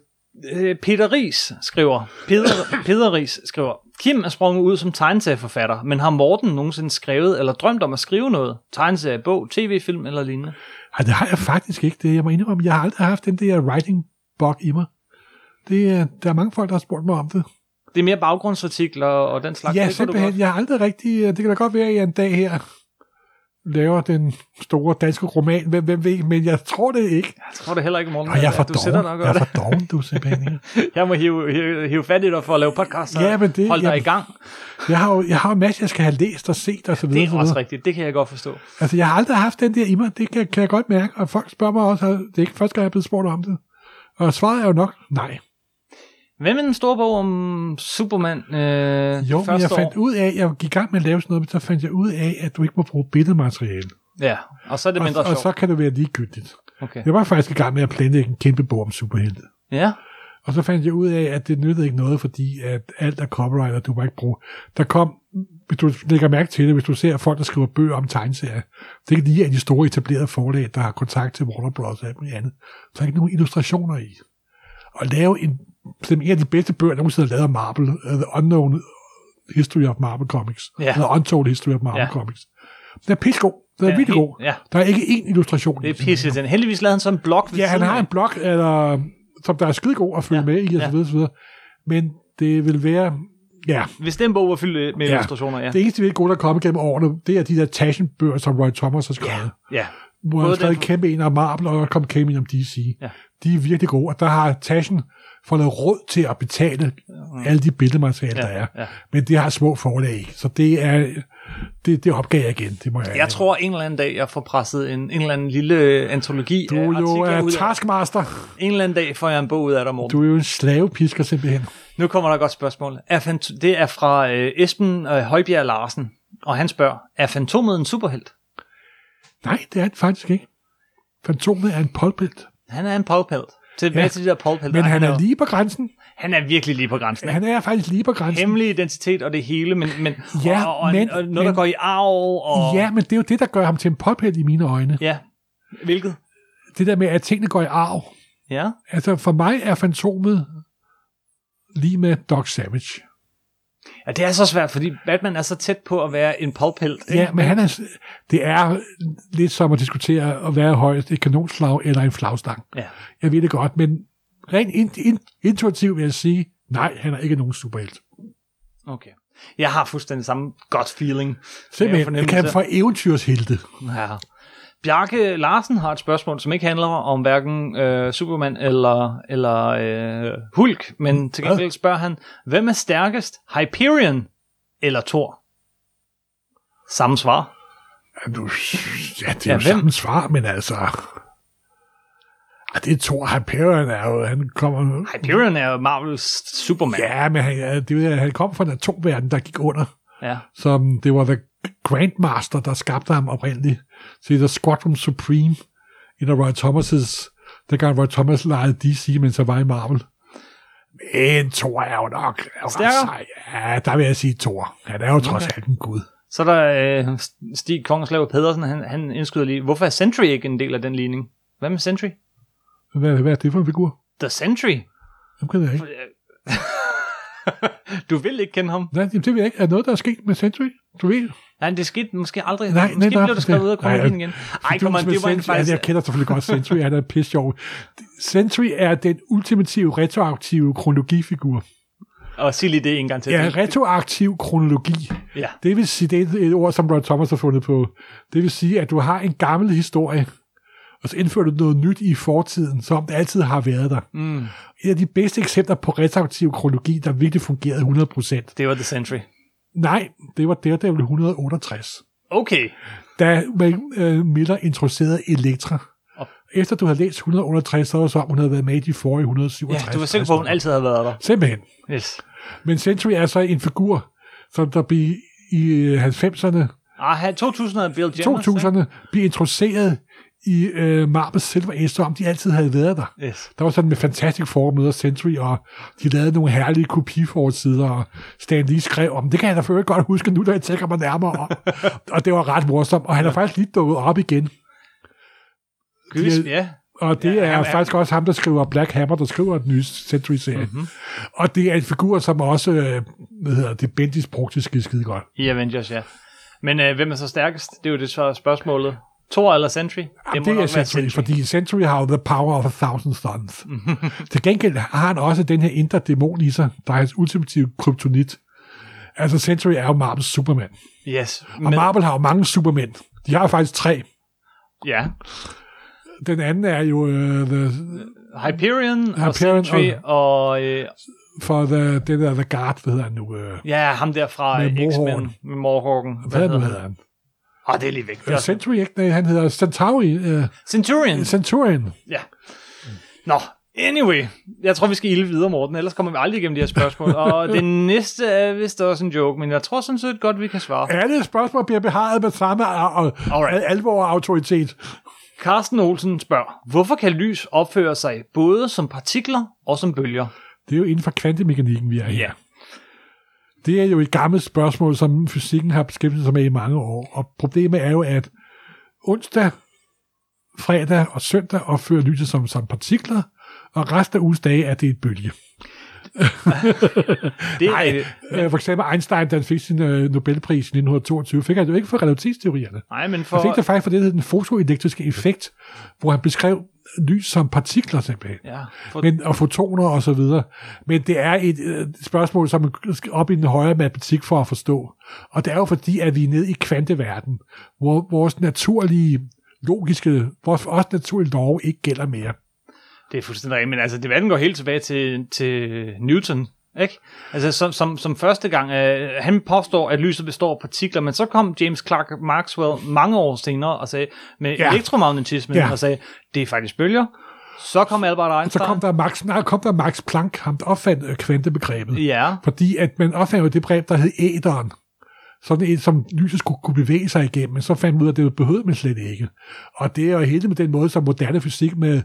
Peter Ries skriver, Peter, Peter Ries skriver, Kim er sprunget ud som tegneserieforfatter, men har Morten nogensinde skrevet eller drømt om at skrive noget? Tegneserie, bog, tv-film eller lignende? Ej, det har jeg faktisk ikke. Det, jeg må indrømme, jeg har aldrig haft den der writing-bug i mig. Det, der er mange folk, der har spurgt mig om det. Det er mere baggrundsartikler og den slags. Ja, simpelthen. Jeg har aldrig rigtig... Det kan da godt være, at jeg en dag her laver den store danske roman. Hvem, hvem ved, men jeg tror det ikke. Jeg tror det heller ikke, Morten. Nå, jeg er for doven. Jeg er for doven, du simpelthen. Jeg må hive, hive, hive fat i dig for at lave podcast og ja, men det, holde dig jamen, i gang. Jeg har jo jeg har en masse, jeg skal have læst og set og så videre. Det er også videre. Rigtigt. Det kan jeg godt forstå. Altså, jeg har aldrig haft den der i mig. Det kan, kan jeg godt mærke. Og folk spørger mig også. Det er ikke første gang, jeg er blevet spurgt om det. Og svaret er jo nok nej. Hvem er den store bog om Superman øh, jo, første jeg fandt år? Ud af, jeg gik i gang med at lave sådan noget, så fandt jeg ud af, at du ikke må bruge billedmateriale. Ja, og så er det mindre sjovt. Og, og så kan det være ligegyldigt. Okay. Jeg var faktisk i gang med at planlægge en kæmpe bog om superhelte. Ja. Og så fandt jeg ud af, at det nyttede ikke noget, fordi at alt er copyright, og du må ikke bruge. Der kom, hvis du lægger mærke til det, hvis du ser folk, der skriver bøger om tegneserier, det er lige af de store etablerede forlag, der har kontakt til Warner Bros. Og alt muligt andet. Så er ikke nogen illustrationer i. Og lave en det er en af de bedste bøger, der nogensinde har lavet Marvel, uh, The Unknown History of Marvel Comics, yeah. Eller Untold History of Marvel yeah. Comics. Den er pissegod. Den er ja, vildt god. Ja. Der er ikke én illustration. Det er pisse. Den heldigvis lavede han sådan en blog. Ja, han har en blog, eller, som der er skidegod at følge ja. Med i, og så videre, så videre. Men det vil være... Ja. Hvis den bog var fyldt med ja. Illustrationer, ja. Det eneste, vi er gode, der er kommet gennem årene, det er de der Taschen-bøger, som Roy Thomas har skrevet. Ja, ja. Hvor han stadig kæmpe en om Marvel, og kom kæmpe en om D C. Ja. De er virkelig gode, og der har Taschen for at lave råd til at betale mm. alle de billedmaterialer, ja, der er. Ja. Men det har små forlag ikke. Så det er det, det opgav jeg igen. Det må jeg jeg have. Tror en eller anden dag, jeg får presset en, en eller anden lille antologi. Du af jo er taskmaster. En eller anden dag får jeg en bog ud af dig, Morten. Du er jo en slavepisker simpelthen. Nu kommer der et godt spørgsmål. Er fant- det er fra øh, Esben øh, Højbjerg Larsen, og han spørger, er Fantomet en superhelt? Nej, det er det faktisk ikke. Fantomet er en polpelt. Han er en polpelt. Til ja. Med til de der Paul Pelder. Men han er lige på grænsen. Han er virkelig lige på grænsen. Ikke? Han er faktisk lige på grænsen. Hemmelig identitet og det hele, men, men, ja, og, og, men og noget, men, der går i arv. Og... Ja, men det er jo det, der gør ham til en Paul Pelder i mine øjne. Ja, hvilket? Det der med, at tingene går i arv. Ja. Altså, for mig er Fantomet lige med Doc Savage. Ja, det er så svært, fordi Batman er så tæt på at være en Paul Pelder. Ja, men han er, det er lidt som at diskutere at være højst et kanonslag eller en flagstang. Ja. Jeg ved det godt, men rent in, in, intuitivt vil jeg sige, nej, han er ikke nogen superhelt. Okay. Jeg har fuldstændig samme godt feeling. Simpelthen, det kan for eventyrshelte. Ja. Bjarke Larsen har et spørgsmål, som ikke handler om hverken øh, Superman eller, eller øh, Hulk, men til gengæld spørger han, hvem er stærkest, Hyperion eller Thor? Samme svar. Ja, nu, ja det er ja, jo samme svar, men altså... Det er Thor. Hyperion er jo... Han kommer, Hyperion er jo Marvels Superman. Ja, men han, det, han kom fra en atomverden, der gik under. Ja. Som det var The Grandmaster, der skabte ham oprindeligt. Så The Squadron Supreme, en af Roy Thomas' dengang Roy Thomas lejede D C, men så var i Marvel. Men Thor er jo nok er jo sej. Ja, der vil jeg sige Thor. Han er jo okay. Trods alt en gud. Så er der øh, Stig Kongslev Pedersen, han, han indskyder lige. Hvorfor er Sentry ikke en del af den ligning? Hvad med Sentry? Hvad, hvad er det for en figur? The Sentry? Hvem kan jeg ikke? Du vil ikke kende ham. Nej, det vil jeg ikke. Er noget, der er sket med Sentry? Du ved. Nej, det skete måske aldrig. Nej, måske nej, blev nej, det skrevet ud af kronologien igen. Ej, kom man, det var en faktisk... Jeg kender selvfølgelig godt Sentry, han er pisse sjov. Sentry er den ultimative retroaktive kronologifigur. Og sig lige det en gang til. Ja, retroaktiv kronologi. Ja. Det vil sige, det er et ord, som Roy Thomas har fundet på. Det vil sige, at du har en gammel historie, og så indfører du noget nyt i fortiden, som det altid har været der. Mm. Et af de bedste eksempler på retroaktiv kronologi, der virkelig fungerede hundrede procent. Det var The Sentry. Nej, det var der, der blev et hundrede otteogtres. Okay. Da uh, Miller introducerede Elektra. Oh. Efter du havde læst et hundrede otteogtres, så var det så, om hun havde været med i de forrige et hundrede syvogtres. Ja, du var sikker på, hun altid havde været der. Simpelthen. Yes. Men Sentry er så en figur, som der blev i halvfemserne... Ah, to tusinderne Bill Jammers. to tusinderne blev introduceret i øh, Marbles Silver Age, som de altid havde været der. Yes. Der var sådan med Fantastic Four møder Century, og de lavede nogle herlige kopiforsider, og Stan Lee skrev om, det kan jeg da for øvrigt godt huske nu, da jeg tænker mig nærmere om. Og det var ret morsomt, og han er faktisk lige dukket op igen. Gys, ja. Og det ja, er jamen, faktisk også ham, der skriver Black Hammer, der skriver den nye Century-serie. Mm-hmm. Og det er en figur, som også, hvad hedder det, Bendis brugte skide godt. I Avengers, ja. Men øh, hvem er så stærkest? Det er jo det så spørgsmålet. Thor eller Sentry? Det, jamen, det er Sentry, Sentry, fordi Sentry har jo the power of a thousand suns. Mm-hmm. Til gengæld har han også den her indre dæmon i sig, der er hans ultimative kryptonit. Altså, Sentry er jo Marvels Superman. Yes. Og men... Marvel har jo mange Supermænd. De har jo faktisk tre. Ja. Den anden er jo... Uh, the Hyperion, Hyperion og Sentry og... og øh... for the, det der The Guard, hvad hedder han nu? Øh, ja, ham der fra X-Men med Morhawken. Hvad, hvad hedder han? Åh, oh, det er lige vigtigt. Uh, Sentry, ikke? Han hedder Centauri, uh, Centurion. Centurion. Ja. Nå, anyway. Jeg tror, vi skal ilde videre, Morten. Ellers kommer vi aldrig igennem de her spørgsmål. Og det næste er vist også en joke, men jeg tror sådan set godt, vi kan svare. Alle spørgsmål bliver behaget med samme og, og alvor og autoritet. Carsten Olsen spørger, hvorfor kan lys opføre sig både som partikler og som bølger? Det er jo inden for kvantemekanikken, vi er her. Yeah. Det er jo et gammelt spørgsmål, som fysikken har beskæftiget sig med i mange år. Og problemet er jo, at onsdag, fredag og søndag opfører lyset som, som partikler, og resten af ugens dage er det et bølge. det, Nej, øh, for eksempel Einstein, der fik sin øh, Nobelpris i nitten toogtyve, fik han jo ikke for relativitetsteorierne. Nej, men for... Han fik det faktisk for det, der hed den fotoelektriske effekt, hvor han beskrev lys som partikler simpelthen. Ja, for... men, og fotoner og så videre. Men det er et øh, spørgsmål, som man skal op i den højere matematik for at forstå. Og det er jo fordi, at vi er nede i kvanteverdenen, hvor vores naturlige, logiske, vores også naturlige lov ikke gælder mere. Det er fuldstændig rigtigt, men altså debatten går helt tilbage til, til Newton, ikke? Altså som, som, som første gang, øh, han påstår, at lyset består af partikler, men så kom James Clerk Maxwell mange år senere og sagde, med ja. elektromagnetismen, ja. og sagde, det er faktisk bølger. Så kom Albert Einstein. Så kom der Max, nej, kom der Max Planck, ham der opfandt kvantebegrebet. Ja. Fordi at man opfandt det begreb, der hed æteren. Sådan et, som lyset skulle kunne bevæge sig igennem, men så fandt man ud af, at det behøvede man slet ikke. Og det er jo hele med den måde, som moderne fysik med,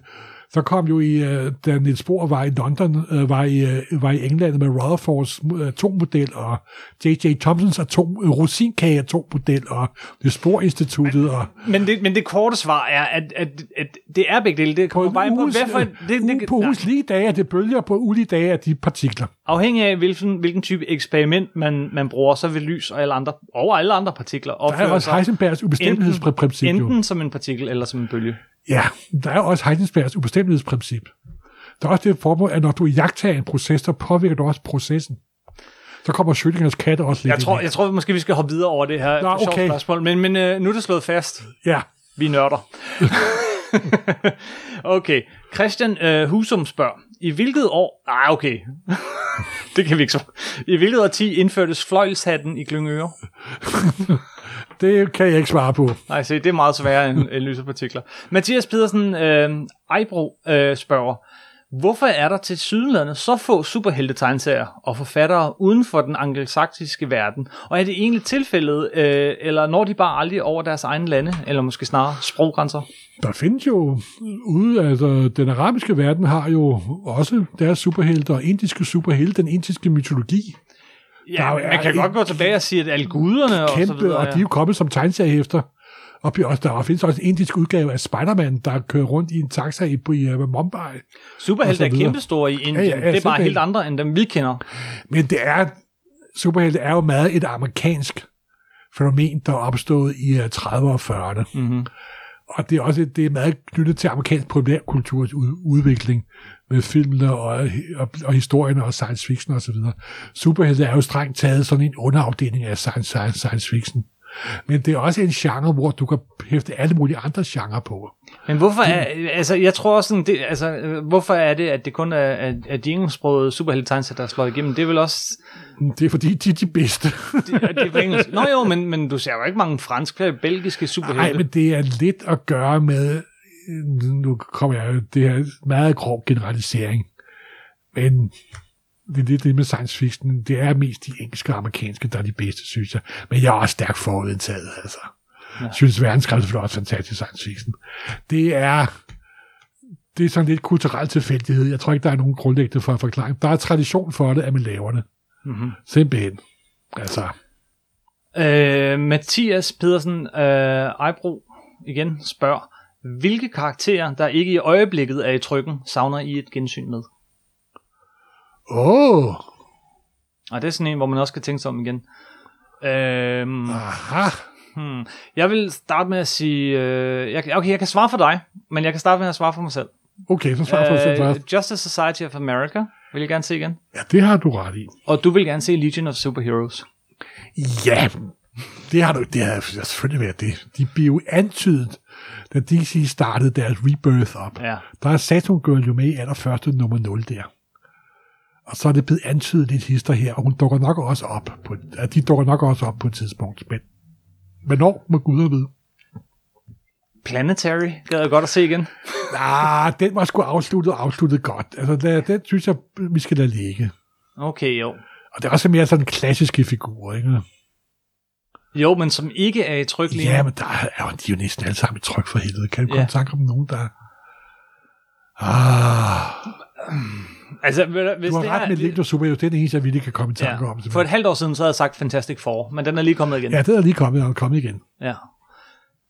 så kom jo i, da Niels Bohr var i London, var i, var i England med Rutherfords atommodel, og J J Thomsons atom, rosinkage atommodel, og det Sporinstituttet. Men, og, men, det, men det korte svar er, at, at, at det er begge dele. Det kommer på bare uges, på, det, det, på uges lige dage er det bølger, på ulige dage er de partikler. Afhængig af, hvilken, hvilken type eksperiment man, man bruger, så vil lys og alle andre, over alle andre partikler opfører sig. Der er også Heisenbergs ubestemthedsprincip. Enten, enten som en partikel eller som en bølge. Ja, der er også Heisenbergs ubestemthedsprincip. Der er også det formål, at når du iagttager en proces, så påvirker du også processen. Så kommer Schrödingers katte også lidt. Jeg tror, jeg tror måske, vi skal hoppe videre over det her. Nå, okay. Spørgsmål, men, men øh, nu er det slået fast. Ja. Vi nørder. Okay. Christian øh, Husum spørger, i hvilket år... Ah, okay. Det kan vi ikke så. I hvilket årti indførtes fløjlshatten i Glyngøre? Det kan jeg ikke svare på. Nej, se, det er meget sværere end, end lysepartikler. Mathias Pedersen øh, Ejbro øh, spørger, hvorfor er der til sydlandet så få superheltetegneserier og forfattere uden for den angelsaksiske verden? Og er det egentlig tilfældet, øh, eller når de bare aldrig over deres egne lande, eller måske snarere sproggrænser? Der findes jo ude, altså den arabiske verden har jo også deres superhelter, og indiske superhelte, den indiske mytologi. Ja, man kan godt gå tilbage og sige, at alle guderne og så videre. Og de er jo kommet som tegneseriehæfter. Og der findes også en indisk udgave af Spider-Man, der kører rundt i en taxa i Mumbai. Superhelte er kæmpestore i Indien. Ja, ja, ja, det er bare helt andre, end dem vi kender. Men det er, superhelte er jo meget et amerikansk fænomen, der er opstået i trediverne og fyrrerne. Mm-hmm. Og det er også det er meget knyttet til amerikansk populærkulturs udvikling med filmene og, og, og historierne og science fiction osv. Superhelte er jo strengt taget sådan en underafdeling af science, science, science fiction. Men det er også en genre, hvor du kan hæfte alle mulige andre genre på. Men hvorfor er, altså jeg tror også sådan, det, altså hvorfor er det, at det kun er, er, er de engelsksprogede superheltetegneserier, der slår igennem? Det er vel også... Det er fordi, de er de bedste. det, det er engelsk... Nå jo, men, men du ser jo ikke mange franske, belgiske superhelte. Nej, men det er lidt at gøre med, nu kommer jeg jo, det er meget grov generalisering, men... Det er lidt det med science fiction. Det er mest de engelske og amerikanske, der er de bedste, synes jeg. Men jeg er også stærkt forudindtaget, altså. ja. synes verdensgrænsen er også fantastisk science fiction. Det er, det er sådan lidt kulturel tilfældighed. Jeg tror ikke, der er nogen grundlæggende for at forklare. Der er tradition for det, at man laver det. Mm-hmm. Simpelthen. Altså. Øh, Mathias Pedersen øh, Ejbro igen spørger, hvilke karakterer, der ikke i øjeblikket er i trykken, savner I et gensyn med? Åh! Oh. Og det er sådan en, hvor man også kan tænke sig om igen. Øhm, Aha! Hmm, jeg vil starte med at sige... Øh, jeg, okay, jeg kan svare for dig, men jeg kan starte med at svare for mig selv. Okay, så svare for mig selv. Øh, Justice Society of America vil jeg gerne se igen. Ja, det har du ret i. Og du vil gerne se Legion of Superheroes. Ja, det har du det har selvfølgelig været det. De blev antydet, da D C startede deres Rebirth op. Ja. Der er Saturn Girl jo med i allerførste nummer nul der. Og så er det blevet antydet lidt hister her, og hun dukker nok også op på, de dukker nok også op på et tidspunkt. Men hvornår må Gud vide? Planetary gad jeg godt at se igen. Nej, den var sgu afsluttet afsluttet godt. Altså, den, den synes jeg, vi skal lade ligge. Okay, jo. Og det er også mere sådan klassiske figurer, ikke? Jo, men som ikke er i tryk lige. Ja, men der er jo, de er jo næsten alle sammen i tryk for helvede. Kan du ja. komme tanke om nogen, der... Ah... Altså, hvis du har det ret er, med Legion of Superheroes, det er det eneste, jeg virkelig kan komme i tanke ja. om. For et halvt år siden, så havde jeg sagt Fantastic Four, men den er lige kommet igen. Ja, den er lige kommet, og kommet igen. Ja,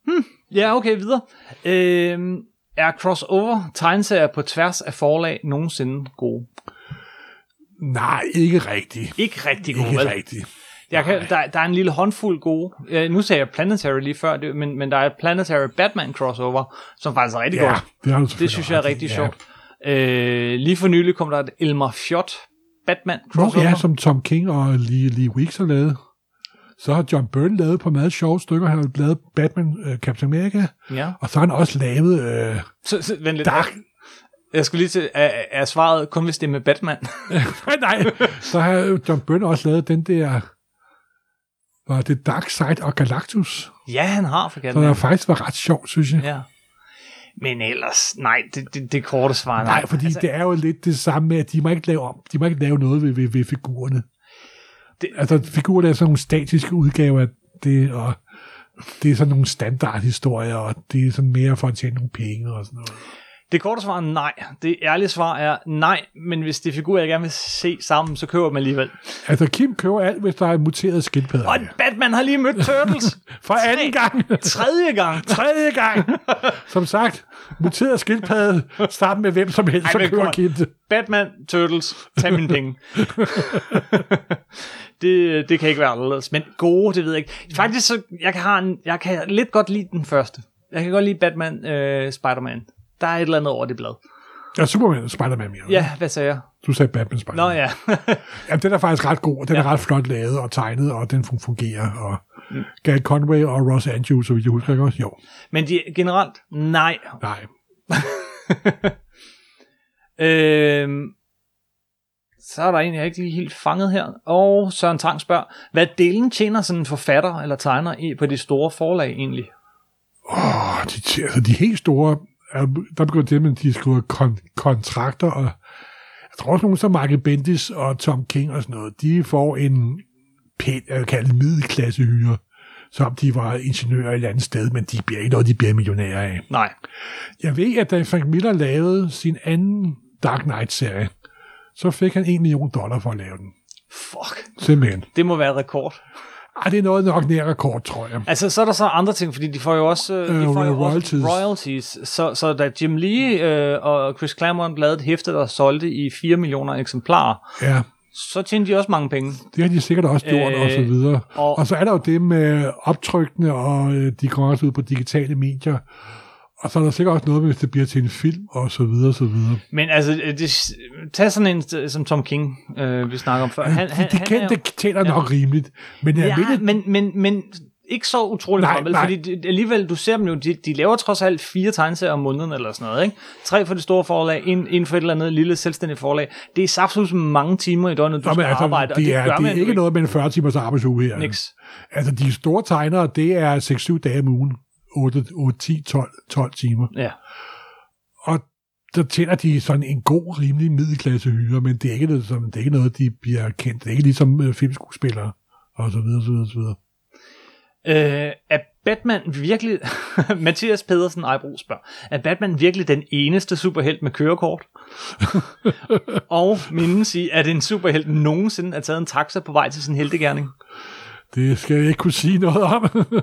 hmm. ja okay, videre. Øhm, er crossover tegneserier på tværs af forlag nogensinde gode? Nej, ikke rigtigt. Ikke rigtig gode, Ikke vel? rigtigt. Jeg kan, der, der er en lille håndfuld gode. Øh, nu sagde jeg Planetary lige før, det, men, men der er et Planetary Batman crossover, som faktisk er rigtig ja, godt. Det, det synes jeg er rigtig ja. sjovt. Øh, lige for nylig kom der et Elmer Fjord Batman crossover. Nå ja, som Tom King og Lee, Lee Weeks har lavet. Så har John Byrne lavet på meget sjove stykker. Han har lavet Batman øh, Captain America. Ja. Og så har han også lavet øh, så, så, vent lidt. Dark. Jeg skulle lige til, er, er svaret kun hvis det er med Batman? Nej, så har John Byrne også lavet den der, var det Dark Side og Galactus? Ja, han har for Galactus. Så der faktisk var ret sjovt, synes jeg. Ja. Men ellers, nej, det, det, det korte svar. Nej, fordi altså, det er jo lidt det samme med, at de må ikke lave om. De må ikke lave noget ved, ved, ved figurerne. Det, altså, figurerne er sådan nogle statiske udgaver, det, og det er sådan nogle standardhistorier, og det er sådan mere for at tjene nogle penge og sådan noget. Det korte svar er nej. Det ærlige svar er nej, men hvis det er figurer, jeg gerne vil se sammen, så køber man alligevel. Altså, Kim køber alt, hvis der er muteret skildpadder. Og Batman har lige mødt Turtles. For Tre, anden gang. Tredje gang. Tredje gang. Som sagt, muteret skildpadder sammen med hvem som helst, Ej, så køber Kim det. Batman, Turtles, tag mine penge. det, det kan ikke være anderledes, men gode, det ved jeg ikke. Faktisk, så jeg kan, have en, jeg kan lidt godt lide den første. Jeg kan godt lide Batman, øh, Spider-Man. Der er et eller andet over det blad. Ja, Superman, Spider-Man mere. Ja, hvad sagde jeg? Du sagde Batman, Spider-Man. Nå ja. Jamen, den er faktisk ret god, den ja. er ret flot lavet og tegnet, og den fungerer. Og mm. Gary Conway og Ross Andrews, så vi de husker ikke også? Jo. Men de, generelt, nej. Nej. øhm, så er der en, jeg ikke lige helt fanget her. Og Søren Tang spørger, hvad delen tjener sådan en forfatter eller tegner i på de store forlag egentlig? Åh, oh, de, altså de helt store... Der begyndte det med, at de skriver kon- kontrakter, og jeg tror også nogen som Michael Bendis og Tom King og sådan noget, de får en pæn, jeg vil kalde middelklassehyre, som de var ingeniører et eller andet sted, men de bliver ikke noget, de bliver millionærer af. Nej. Jeg ved, at da Frank Miller lavede sin anden Dark Knight-serie, så fik han en million dollar for at lave den. Fuck. Simpelthen. Det må være rekord. Ej, det er noget nok nær rekord, tror jeg. Altså, så er der så andre ting, fordi de får jo også, øh, de får jo royalties. også royalties. Så, så da Jim Lee øh, og Chris Claremont lavede et hæfte, der solgte i fire millioner eksemplarer, ja. så tjente de også mange penge. Det har de sikkert også gjort, øh, og så videre. Og, og så er der jo det med optrykkene, og øh, de kommer også ud på digitale medier. Og så er der sikkert også noget, hvis det bliver til en film, og så videre, og så videre. Men altså, det, tag sådan en, som Tom King, øh, vi snakker om før. Han, de, de han, kendte jo, tæller ja. nok rimeligt. Men, ja, mener, men, men, men ikke så utroligt. Nej, vel, nej. Fordi alligevel, du ser dem jo, de, de laver trods alt fire tegneserier om måneden, eller sådan noget, ikke? Tre for det store forlag, en, en for et eller andet lille selvstændigt forlag. Det er saftsus mange timer i døgnet, du Nå, skal altså, arbejde. Det er, og det det er ikke noget med en fyrre timers arbejdsuge her. Niks. Altså, de store tegnere, det er seks syv dage om ugen. otte, ti, tolv timer. Ja. Og der tjener de sådan en god, rimelig middelklasse hyre, men det er, ikke noget, det er ikke noget, de bliver kendt. Det er ikke ligesom filmskuespillere, og så videre, så videre, så videre. Øh, er Batman virkelig... Mathias Pedersen Eibro spørger, er Batman virkelig den eneste superhelt med kørekort? Og minden sige, at en superhelt nogensinde er taget en taxa på vej til sin heltegerning? Det skal jeg ikke kunne sige noget om. Jeg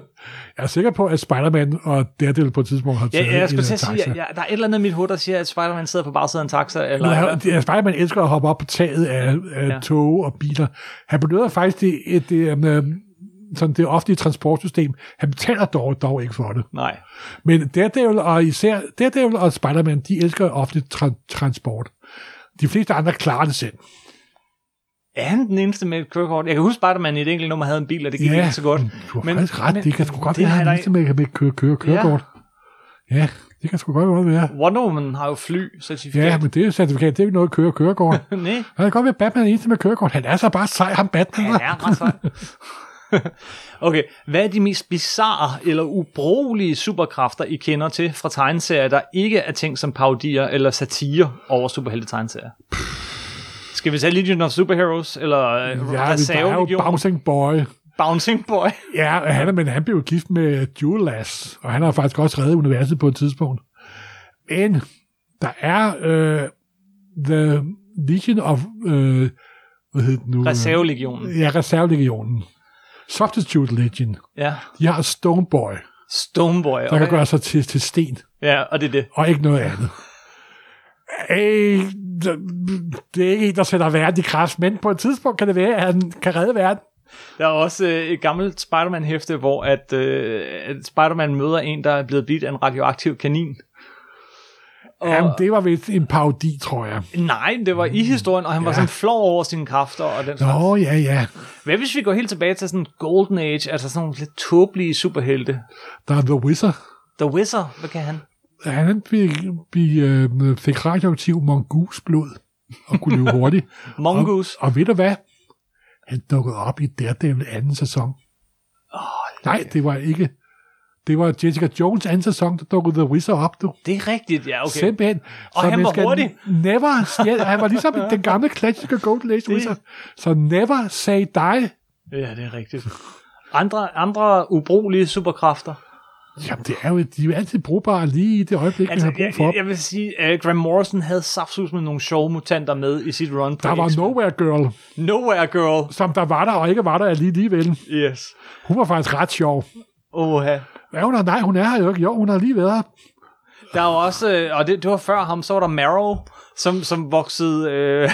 er sikker på, at Spider-Man og Daredevil på et tidspunkt har taget ja, jeg en, en taxa. Sige, ja, der er et eller andet i mit hoved, der siger, at Spider-Man sidder på bagsiden af en taxa. Eller, ja, eller? Spider-Man elsker at hoppe op på taget af, af ja. tog og biler. Han benytter faktisk det... Et, det um, sådan det offentlige transportsystem. Han betaler dog, dog ikke for det. Nej. Men Daredevil og især Daredevil og Spider-Man, de elsker offentlig tra- transport. De fleste andre klarer det selv. Er han den eneste med kørekort? Jeg kan huske Spider-Man i et enkelt nummer havde en bil, og det gik ja, ikke så godt. Du har men, faktisk ret. Men, det kan sgu godt være, at han er den eneste med, med kø- kø- kørekort. Ja. ja, det kan sgu godt være. Wonder Woman har jo flycertifikat. Ja, men det er certifikat. Det er jo noget køre- kørekort. Nej. Han kan godt være, at Batman er den eneste med kørekort. Han er så bare sej, ham Batman. Han er ret sej. Okay, hvad er de mest bizarre eller ubrugelige superkræfter, I kender til fra tegneserier, der ikke er ting som parodier eller satire over superhelte-tegneserier? Skal vi tage Legion of Superheroes, eller ja, Reserve Legion? Bouncing Boy. Bouncing Boy? Ja, han, men han blev gift med Jewelass, og han har faktisk også reddet universet på et tidspunkt. Men der er uh, The Legion of... Uh, hvad hed den nu? Reserve Legionen. Ja, Reserve Legionen. Substitute Legion. Ja. De har Stone Boy. Stone Boy. Der okay. kan gøre sig til, til sten. Ja, og det er det. Og ikke noget andet. Ej, det er ikke en, der sætter verden i kraft, men på et tidspunkt kan det være, at han kan redde verden. Der er også øh, et gammelt Spider-Man-hæfte, hvor at, øh, at Spider-Man møder en, der er blevet bidt af en radioaktiv kanin. Og... Jamen, det var vist en parodi, tror jeg. Nej, det var i historien, og han ja. var sådan flov over sine kræfter og den slags. Nå, ja, ja. Hvad hvis vi går helt tilbage til sådan Golden Age, altså sådan nogle lidt tåbelige superhelte? Der er The Wizard. The Wizard, hvad kan han? Han fik, fik radioaktiv mongusblod og kunne løbe hurtigt. Mongus. Og, og ved du hvad? Han dukkede op i Daredevil anden sæson. Oh, nej, det var ikke... Det var Jessica Jones anden sæson, der dukkede The Wizard op, du. Det er rigtigt, ja, okay. Simpelthen. Og så han var hurtig. Never, ja, han var ligesom den gamle klassiske Golden Age Wizard. Så never say die. Ja, det er rigtigt. Andre, andre ubrugelige superkræfter? Jamen, det er jo, de er jo altid brugbare lige i det øjeblik, altså, man har brug for. Jeg, jeg vil sige, at Graham Morrison havde saftsus med nogle sjove mutanter med i sit run på. Der var X-Men. Nowhere Girl. Nowhere Girl. Som der var der og ikke var der lige alligevel. Yes. Hun var faktisk ret sjov. Oha. Ja, hun er, nej, hun er her jo ikke. Jo, hun har lige været her. Der var også, og det, det var før ham, så var der Marrow, som, som voksede, øh,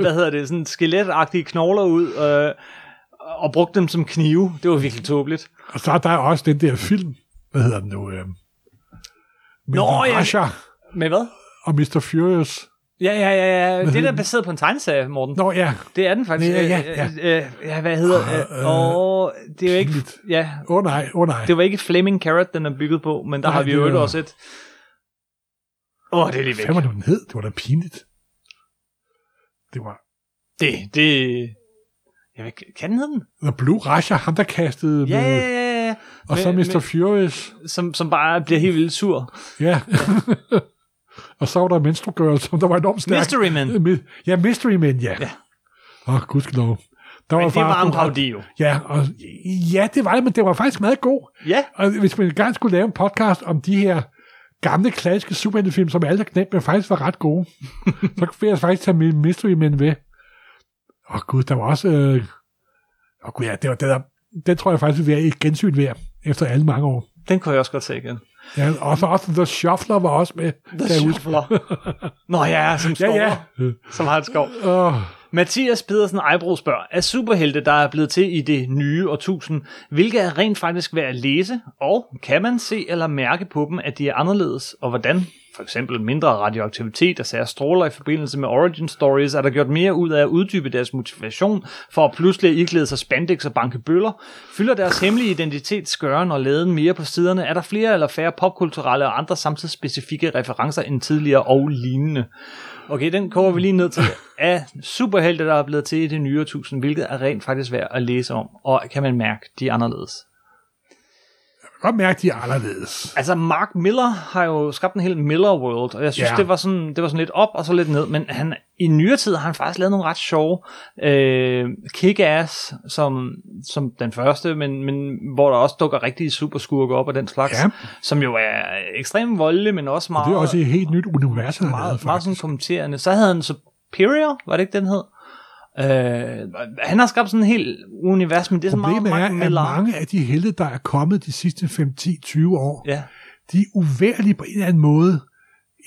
hvad hedder det, sådan skeletagtige knogler ud, øh, og brugte dem som knive. Det var virkelig tåbeligt. Og så er der også den der film, hvad hedder den nu? Øh, med Nå, ja. Russia. Med hvad? Og mister Furious. Ja, ja, ja, ja. Det er der baseret på en tegneserie, Morten. Nå, ja. Det er den faktisk. Ja, ja, ja. Øh, øh, hvad hedder det? Åh, øh, det er jo ikke... Åh ja. oh, nej, åh oh, nej. Det var ikke Flaming Carrot, den er bygget på, men der nej, har vi jo var... også et... Åh, oh, det er lige væk. Hvad var det, den hed? Det var da pinligt. Det var... Det, det... Jeg ved, kan den hedde den? The Blue Russia, ham der kastede... Ja, med... ja, ja, ja. Og med, så mister Med... Furious. Som, som bare bliver helt vildt sur. Ja. ja. Og så var der Menstrual Girl, som der var enormt stærk. Mystery Men. Ja, Mystery Men, ja. Åh, ja. oh, gudskelov. Der var men det var en parodi jo. Ja, og, ja, det var det, men det var faktisk meget god. Ja. Og hvis man gerne skulle lave en podcast om de her gamle, klassiske superheltefilm, som alle der knæbte, men faktisk var ret gode, så kunne jeg faktisk tage Mystery Men ved. Åh oh, gud, der var også... Åh øh... oh, gud, ja, det var det der... Den tror jeg faktisk vil være et gensyn værd, efter alle mange år. Den kunne jeg også godt se igen. Ja, og så også The Shuffler var også med. The Shuffler. Nå ja, som skover. Ja, ja. Som har et skov. Oh. Mathias Pedersen Eibro spørger, er superhelte, der er blevet til i det nye årtusind, hvilke er rent faktisk værd at læse, og kan man se eller mærke på dem, at de er anderledes, og hvordan? For eksempel mindre radioaktivitet og særlige stråler i forbindelse med origin stories, er der gjort mere ud af at uddybe deres motivation for at pludselig iklæde sig spandex og banke bøller? Fylder deres hemmelige identitet skøren og laden mere på siderne? Er der flere eller færre popkulturelle og andre samtidsspecifikke referencer end tidligere og lignende? Okay, den kommer vi lige ned til. Af superhelte, der er blevet til i det nye årtusind, hvilket er rent faktisk værd at læse om, og kan man mærke, de er anderledes? godt mærke, at de er anderledes. Altså, Mark Miller har jo skabt en hel Miller World, og jeg synes, ja. det, var sådan, det var sådan lidt op og så lidt ned, men han, i nyere tid har han faktisk lavet nogle ret sjove øh, Kick-Ass, som, som den første, men, men hvor der også dukker rigtige superskurke op og den slags, ja. som jo er ekstremt voldelig, men også meget... Og det er også et helt nyt univers, meget, meget, meget sådan kommenterende. Så havde han Superior, var det ikke den hed? Øh, han har skabt sådan en hel univers, men det er så meget Mark Miller. Problemet er, at mange af de helte, der er kommet de sidste fem, ti, tyve år, ja. de er uværlige på en eller anden måde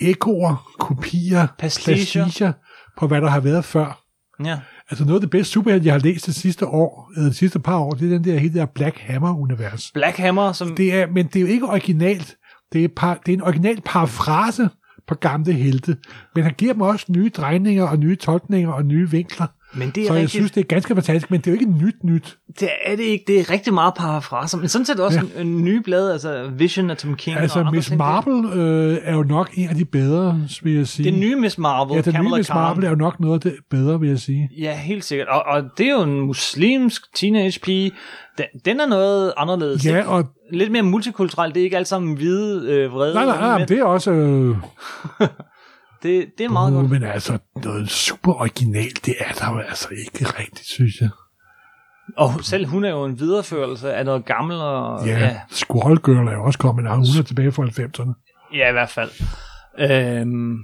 ekoer, kopier, pasticher på, hvad der har været før. Ja. Altså noget af det bedste superhelte, jeg har læst det sidste år, eller de sidste par år, det er den der hele der Black Hammer-univers. Black Hammer, som... Det er, men det er jo ikke originalt. Det er, par, det er en original parafrase på gamle helte, men han giver dem også nye drejninger og nye tolkninger og nye vinkler. Men det er så jeg rigtig... synes, det er ganske fantastisk, men det er jo ikke nyt nyt. Det er det ikke. Det er rigtig meget parafraser, men sådan set også ja. en, en ny blad, altså Vision af Tom King. Altså Miss Marple øh, er jo nok en af de bedre, vil jeg sige. Den nye Miss Marple. Ja, den Kamala nye Miss Marple er jo nok noget af det bedre, vil jeg sige. Ja, helt sikkert. Og, og det er jo en muslimsk teenage pige. Den, den er noget anderledes. Ja, og... Lidt mere multikulturelt. Det er ikke alt sammen hvide øh, vrede. Nej, nej, nej, nej det er også... Øh... Det, det er meget uh, godt. Men altså, noget super originalt, det er der jo altså ikke rigtigt, synes jeg. Og selv hun er jo en videreførelse af noget gammelt. Og, ja, ja. Squall Girl er jo også kommet, og hun er tilbage fra halvfemserne. Ja, i hvert fald. Øhm...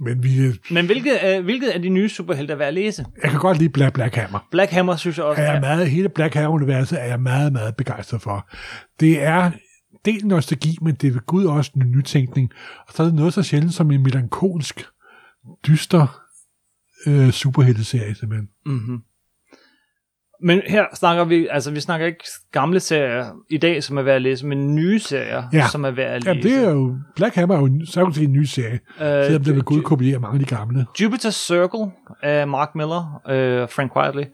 Men, vi... Men hvilket, øh, hvilket af de nye superhelte er værd at læse? Jeg kan godt lide Black, Black Hammer. Black Hammer, synes jeg også. Er jeg meget, hele Black Hammer-universet er jeg meget, meget begejstret for. Det er... del nostalgi, men det er ved Gud også en nytænkning. Og så er det noget så sjældent som en melankolsk, dyster øh, superhelteserie, simpelthen. Mm-hmm. Men her snakker vi, altså vi snakker ikke gamle serier i dag, som er værd at læse, men nye serier, ja. som er værd at læse. Ja, det er jo, Black Hammer er jo særligt en ny serie, øh, selvom det ved Gud kopierer mange af de gamle. Jupiter Circle af Mark Miller og øh, Frank Quitely.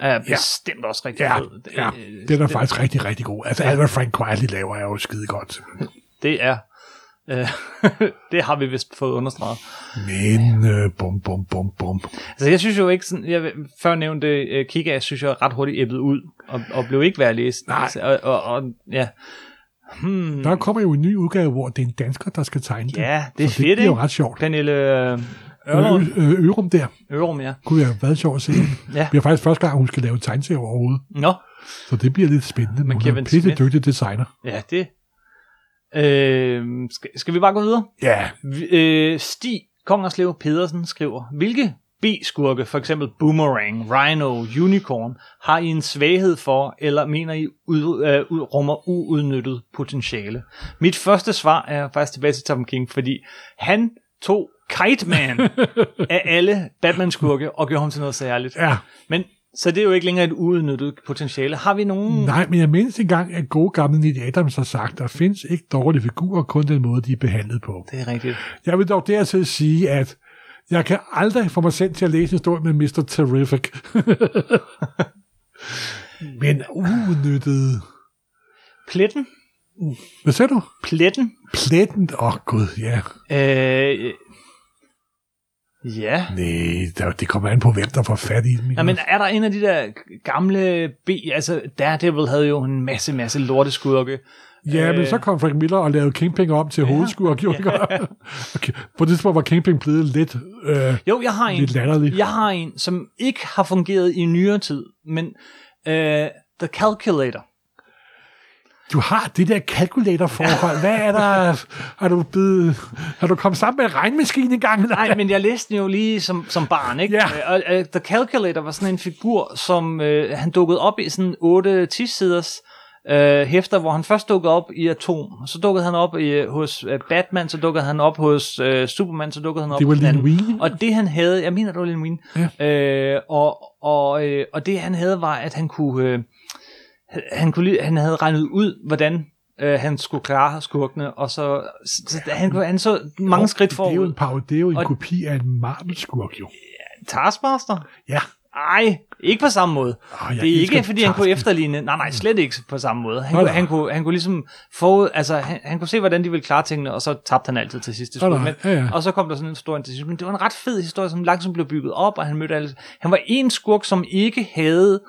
er bestemt ja. også rigtig ja. fed. Det, ja, det er da faktisk rigtig, rigtig god. Altså, ja. alt hvad Frank Quitely laver, er jo skide godt. Det er. Øh, det har vi vist fået understreget. Men, øh, bum, bum, bum, bum. Altså, jeg synes jo ikke, sådan, jeg før nævnte uh, Kick-Ass, synes jeg ret hurtigt æbbede ud, og, og blev ikke værd at læse. Nej. Og, og, og, ja. hmm. Der kommer jo en ny udgave, hvor det er en dansker, der skal tegne det. Ja, det er fedt, ikke? Det er jo ret sjovt. Pernille... Ørum. Ø- Ørum der. Ørum, ja. Kunne jeg have været sjovt at se. ja. Vi har faktisk første gang, hun skal lave tegneserier overhovedet. Nå. Så det bliver lidt spændende. Men hun er en pænt dygtig designer. Ja, det. Øh, skal, skal vi bare gå videre? Ja. Øh, Stig Kongerslev Pedersen skriver, hvilke B-skurke, for eksempel Boomerang, Rhino, Unicorn, har I en svaghed for, eller mener I ud, øh, rummer uudnyttet potentiale? Mit første svar er faktisk tilbage til Tom King, fordi han tog Kite Man af alle Batman-skurke og gjorde ham til noget særligt. Ja. Men så det er jo ikke længere et uudnyttet potentiale. Har vi nogen... Nej, men jeg mindes engang, at gode gamle Neil Adams har sagt, der findes ikke dårlige figurer, kun den måde, de er behandlet på. Det er rigtigt. Jeg vil dog dertil sige, at jeg kan aldrig få mig selv til at læse en historie med mister Terrific. Men uudnyttet... Pletten? Hvad sagde du? Pletten. Pletten? Åh, oh, gud, ja. Yeah. Øh... Ja. Næh, der, det kommer an på, hvem der får fat i dem. Ja, men er der en af de der gamle B... Altså, Daredevil havde jo en masse, masse lorteskurke. Ja, øh, men så kom Frank Miller og lavede Kingpin om til ja, hovedskurke. Ja. Okay. På det tidspunkt var Kingpin blevet lidt øh, jo, jeg har en, lidt latterlig. Jeg har en, som ikke har fungeret i nyere tid, men øh, The Calculator. Du har det der kalkulatorforhold. Ja. Hvad er der? Har du, blevet, har du kommet sammen med en regnmaskine engang? Nej, men jeg læste den jo lige som, som barn, ikke? Ja. Og uh, The Calculator var sådan en figur, som uh, han dukkede op i sådan otte ti-siders uh, hæfter, hvor han først dukkede op i Atom, så dukkede han op i, uh, hos uh, Batman, så dukkede han op hos uh, Superman, så dukkede han op hos Lil. Og det han havde, jeg mener det var Lil Wayne, ja. uh, og, og, uh, og det han havde var, at han kunne... Uh, Han, kunne, han havde regnet ud, hvordan øh, han skulle klare skurkene, og så, så han, han så mange jo, skridt forud. Det er jo en, parod, det er jo en og, kopi af en Marvel-skurk, jo. Taskmaster? Ja. Ej, ikke på samme måde. Oh, det er ikke, fordi task. han kunne efterligne. Nej, nej, slet ikke på samme måde. Han, kunne, han, kunne, han kunne ligesom forud, altså han, han kunne se, hvordan de ville klare tingene, og så tabte han altid til sidste skud. Oh, ja, ja. Og så kom der sådan en historie til sidst. Men det var en ret fed historie, som langsomt blev bygget op, og han mødte alle. Han var en skurk, som ikke havde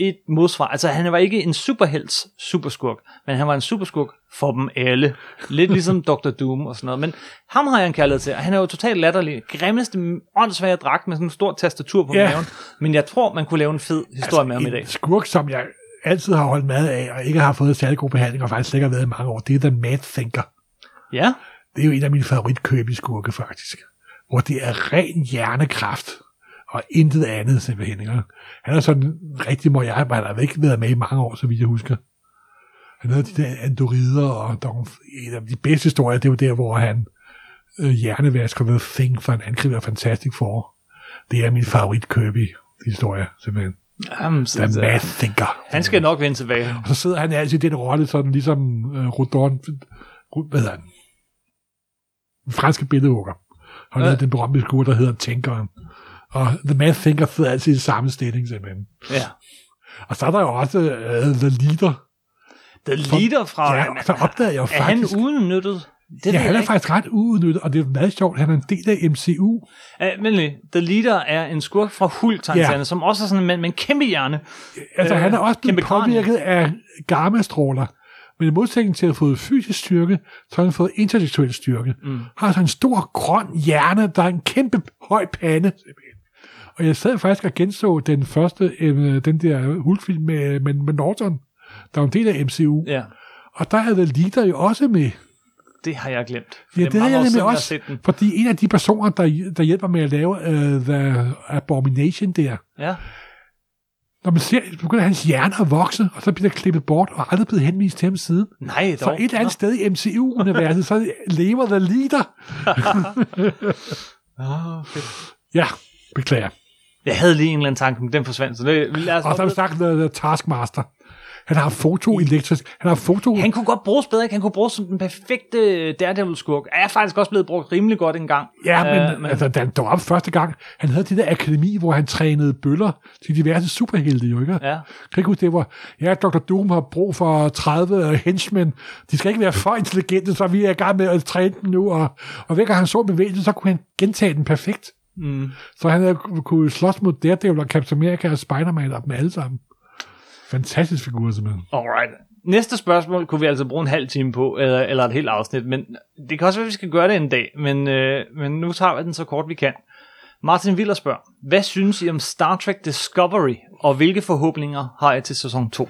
et modsvar. Altså han var ikke en superhelts superskurk, men han var en superskurk for dem alle. Lidt ligesom doktor Doom og sådan noget. Men ham har jeg en kærlighed til, og han er jo totalt latterlig. Grimmeste, åndssvage dragt med sådan en stor tastatur på yeah. maven. Men jeg tror, man kunne lave en fed historie altså, med ham i dag. En skurk, som jeg altid har holdt mad af, og ikke har fået særlig god behandling, og faktisk ikke har været i mange år, det er The Mad Thinker. Ja. Det er jo en af mine favoritkøb i skurke, faktisk. Hvor det er ren hjernekraft. Og intet andet, simpelthen. Ikke? Han er sådan rigtig møg jeg, men han har ikke været med i mange år, så vidt jeg husker. Han havde de der andorider, og der en af de bedste historier, det er jo der, hvor han øh, hjernevasker ved Thing, for han angriber Fantastic Four. Det er min favorit Kirby-historie, simpelthen. Jamen, The Mad Thinker. Han skal nok vende tilbage. Og så sidder han altid i den rolle, sådan ligesom øh, Rodon, hvad hedder han? Den franske billedhugger. Han hedder ja. Den berømte skurk, der hedder Tænkeren. Og The Mad Thinker sidder altid i samme stilling, simpelthen. Ja. Og så er der jo også uh, The Leader. The Leader fra... Ja, og så opdagede jeg faktisk... Er han uudnyttet? Det ja, han er ikke. Faktisk ret uudnyttet, og det er meget sjovt, han er en del af M C U. Ja, men The Leader er en skurk fra Hulk-tegnserne, ja. Som også er sådan en mand med en kæmpe hjerne. Altså, øh, han er også blevet påvirket af gamma-stråler. Men i modsætning til at have fået fysisk styrke, så har han fået intellektuel styrke. Mm. Har altså en stor, grøn hjerne, der er en kæmpe høj pande. Og jeg sad faktisk og genså den første, øh, den der Hulk-film med, med, med Norton, der var en del af M C U. Ja. Og der havde The Leader jo også med. Det har jeg glemt. Ja, det, det har jeg nemlig også, fordi en af de personer, der, der hjælper med at lave uh, The Abomination der, ja. Når man ser, begynder hans hjerne at vokse, og så bliver der klippet bort, og aldrig blevet henvist til ham siden. Nej, dog. Så et eller andet sted i M C U-universet, så lever The Leader. oh, fedt. Ja, beklager. Jeg havde lige en eller anden tanke, men den forsvandt. Så det, lad os og så har vi snakket Taskmaster. Han har fotoelektrisk. Han har foto... Han kunne godt bruges bedre, ikke? Han kunne bruges som den perfekte Daredevil-skurk. Er faktisk også blevet brugt rimelig godt en gang. Ja, men, uh, men... altså, da han dog op første gang, han havde det der akademi, hvor han trænede bøller til diverse superhelte, jo ikke? Ja. Kan ikke det var, ja, doktor Doom har brug for tredive henchmen. De skal ikke være for intelligente, så vi er i gang med at træne dem nu. Og, og hver gang han så bevægelsen, så kunne han gentage den perfekt. Mm. Så han havde kunne slås mod Daredevil og Captain America og Spider-Man og dem alle sammen. Fantastisk figur, simpelthen. Alright. Næste spørgsmål kunne vi altså bruge en halv time på, eller, eller et helt afsnit, men det kan også være, at vi skal gøre det en dag, men, øh, men nu tager vi den så kort, vi kan. Martin Willer spørger, hvad synes I om Star Trek Discovery, og hvilke forhåbninger har I til sæson to?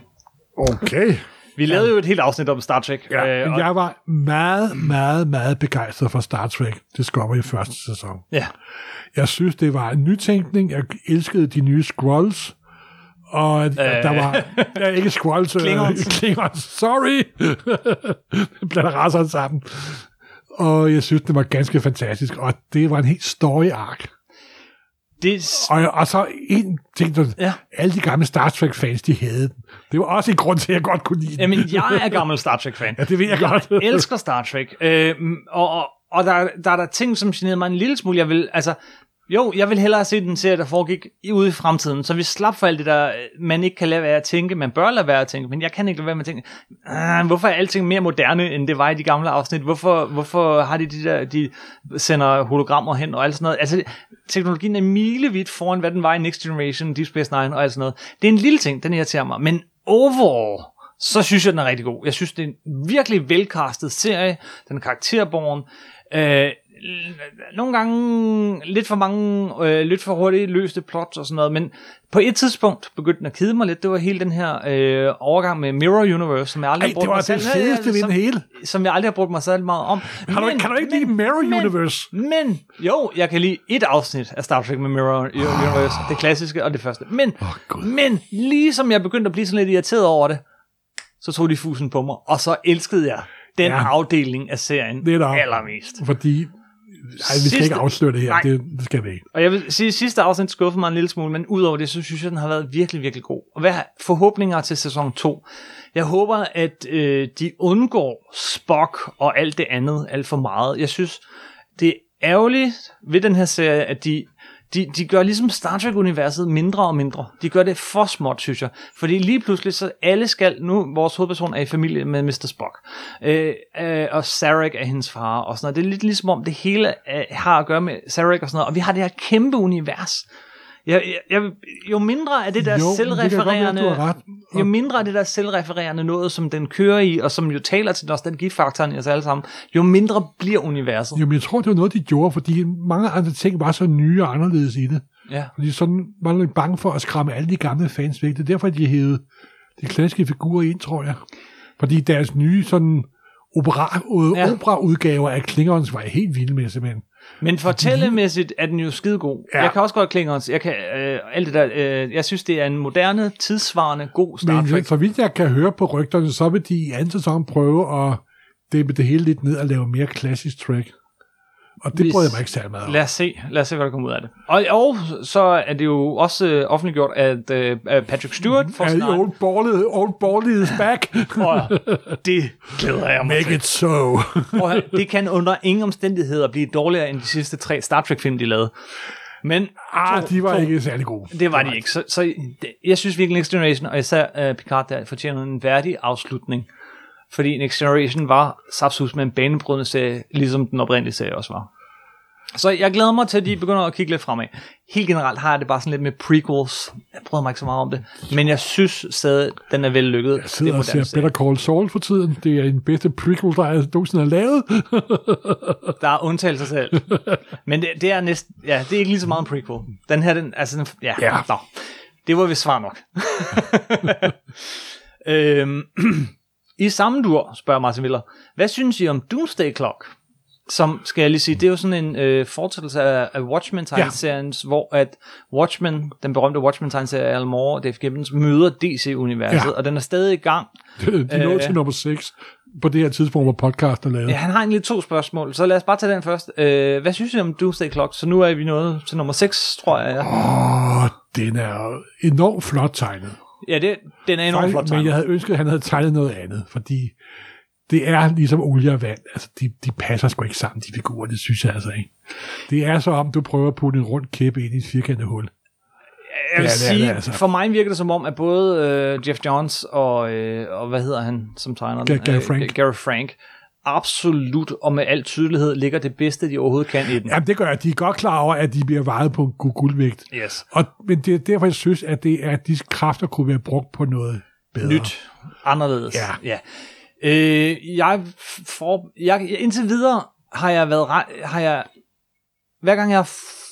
Okay. Vi lavede ja. jo et helt afsnit om Star Trek. Ja, øh, og... Jeg var meget, meget, meget begejstret for Star Trek Discovery i første sæson. Ja. Jeg synes, det var en nytænkning. Jeg elskede de nye Skrulls. Og øh. der var... Ja, ikke Skrulls. Klingons. Klingons. Sorry! Blander rasserne sammen. Og jeg synes, det var ganske fantastisk. Og det var en helt story-ark. Det... Og, og så en ting, der, ja. alle de gamle Star Trek-fans, de havde den. Det var også en grund til, at jeg godt kunne lide den. Jamen, jeg er gammel Star Trek-fan. Ja, det ved jeg, jeg godt. Jeg elsker Star Trek. Øh, og og, og der, der er der ting, som generede mig en lille smule. Jeg vil, altså, jo, jeg vil hellere se den serie, der foregik ude i fremtiden, så vi slap for alt det, der man ikke kan lade være at tænke, man bør lade være at tænke, men jeg kan ikke lade være med at tænke, øh, hvorfor er alting mere moderne, end det var i de gamle afsnit? Hvorfor, hvorfor har de de der, de sender hologrammer hen og alt sådan noget? Altså, teknologien er milevidt foran, hvad den var i Next Generation, Deep Space Nine og alt sådan noget. Det er en lille ting, den irriterer mig, men overall, så synes jeg, den er rigtig god. Jeg synes, det er en virkelig velkastet serie, den er karakterborgen, øh, nogle gange lidt for mange, øh, lidt for hurtigt løste plots og sådan noget, men på et tidspunkt begyndte den at kede mig lidt. Det var hele den her øh, overgang med Mirror Universe, som jeg aldrig Ej, har brugt mig selv. Det var det fedeste ved hele. Som jeg aldrig har brugt mig selv meget om. Men, kan, du, kan du ikke lide Mirror men, Universe? Men, men jo, jeg kan lide et afsnit af Star Trek med Mirror Universe, oh. det klassiske og det første. Men, oh, men ligesom jeg begyndte at blive sådan lidt irriteret over det, så tog de fusen på mig, og så elskede jeg den ja. afdeling af serien det allermest. Fordi Ej, vi skal sidste... ikke afsløre det her, det, det skal vi ikke. Og jeg vil sige, at sidste afsnit skuffede mig en lille smule, men udover det, så synes jeg, den har været virkelig, virkelig god. Og hvad forhåbninger til sæson to? Jeg håber, at øh, de undgår Spock og alt det andet alt for meget. Jeg synes, det er ærgerligt ved den her serie, at de, de, de gør ligesom Star Trek-universet mindre og mindre. De gør det for småt, synes jeg. Fordi lige pludselig, så alle skal, nu vores hovedperson er i familie med mister Spock, øh, øh, og Sarek er hendes far, og sådan noget. Det er lidt ligesom om det hele øh, har at gøre med Sarek og sådan noget, og vi har det her kæmpe univers. Jeg, jeg, jeg, jo mindre af det der jo, selvrefererende, det være, og... jo mindre af det der selvrefererende noget, som den kører i, og som jo taler til nostalgifaktoren i os alle sammen, jo mindre bliver universet. Jo, men jeg tror, det var noget, de gjorde, fordi mange andre ting var så nye og anderledes i det. Ja. Fordi sådan var de bange for at skræmme alle de gamle fans væk. Det er derfor, de hævede de klassiske figurer ind, tror jeg. Fordi deres nye sådan opera, ja. operaudgaver af Klingons var helt vilde med, simpelthen. Men fortællemæssigt er den jo skidegod. Ja. Jeg kan også godt Klingons. Jeg kan øh, alt det der. Øh, jeg synes det er en moderne, tidssvarende god Star Trek. Men for vidt jeg kan høre på rygterne, så vil de i anden sæson prøve at dæmpe det hele lidt ned og lave mere klassisk Trek. Og det prøver jeg mig ikke særlig meget om. Lad os se, lad os se hvad der kommer ud af det. Og, og så er det jo også øh, offentliggjort at øh, Patrick Stewart mm, får sin egen old Borley, old Borley is back. Og det glæder jeg mig Make til. It so. Og det kan under ingen omstændigheder blive dårligere end de sidste tre Star Trek film de lavede. Men ah, to, de var to, ikke særlig gode. Det var de ikke. Så, så det, jeg synes virkelig Next Generation og især øh, Picard der fortjener en værdig afslutning. Fordi Next Generation var sapsus med en banebrydende serie, ligesom den oprindelige serie også var. Så jeg glæder mig til, at de begynder at kigge lidt fremad. Helt generelt har jeg det bare sådan lidt med prequels. Jeg prøver mig ikke så meget om det. Men jeg synes stadig, den er vellykket. Jeg sidder og ser Better Call Saul for tiden. Det er en bedste prequel, der er nogensinde lavet. Der er undtagelser selv. Men det, det er næsten... Ja, det er ikke lige så meget en prequel. Den her, den... Altså, den, ja, ja. Nå, det var vist svar nok. øhm... I samme dur, spørger Martin Miller, hvad synes I om Doomsday Clock? Som, skal jeg lige sige, det er jo sådan en øh, fortsættelse af, af Watchmen-tegneserien, ja. Hvor at Watchmen, den berømte Watchmen-tegneserie af Alan Moore og Dave Gibbons, møder D C-universet, ja. Og den er stadig i gang. De, de nåede til nummer seks på det her tidspunkt, hvor podcasten er lavet. Ja, han har egentlig to spørgsmål, så lad os bare tage den først. Øh, hvad synes I om Doomsday Clock? Så nu er vi nået til nummer seks, tror jeg. Åh, oh, den er enormt flot tegnet. Ja, det, den er enormt flot tegnet. Men jeg havde ønsket, at han havde tegnet noget andet, fordi det er ligesom olie og vand. Altså, de, de passer sgu ikke sammen, de figurer, det synes jeg altså ikke. Det er så om, du prøver at putte en rund kæppe ind i et firkantet hul. Jeg vil det er, sige, det er, altså. For mig virker det som om, at både øh, Jeff Johns og, øh, og, hvad hedder han, som tegner den? Gary Frank. Gary Frank. Absolut, og med al tydelighed ligger det bedste, de overhovedet kan i den. Jamen det gør jeg. De er godt klar over, at de bliver vejet på en guldvægt. Yes. Og, men det er derfor, jeg synes, at, det er, at disse kræfter kunne være brugt på noget bedre. Nyt. Anderledes. Ja. ja. Øh, jeg får... Jeg, indtil videre har jeg været... Har jeg, hver gang jeg har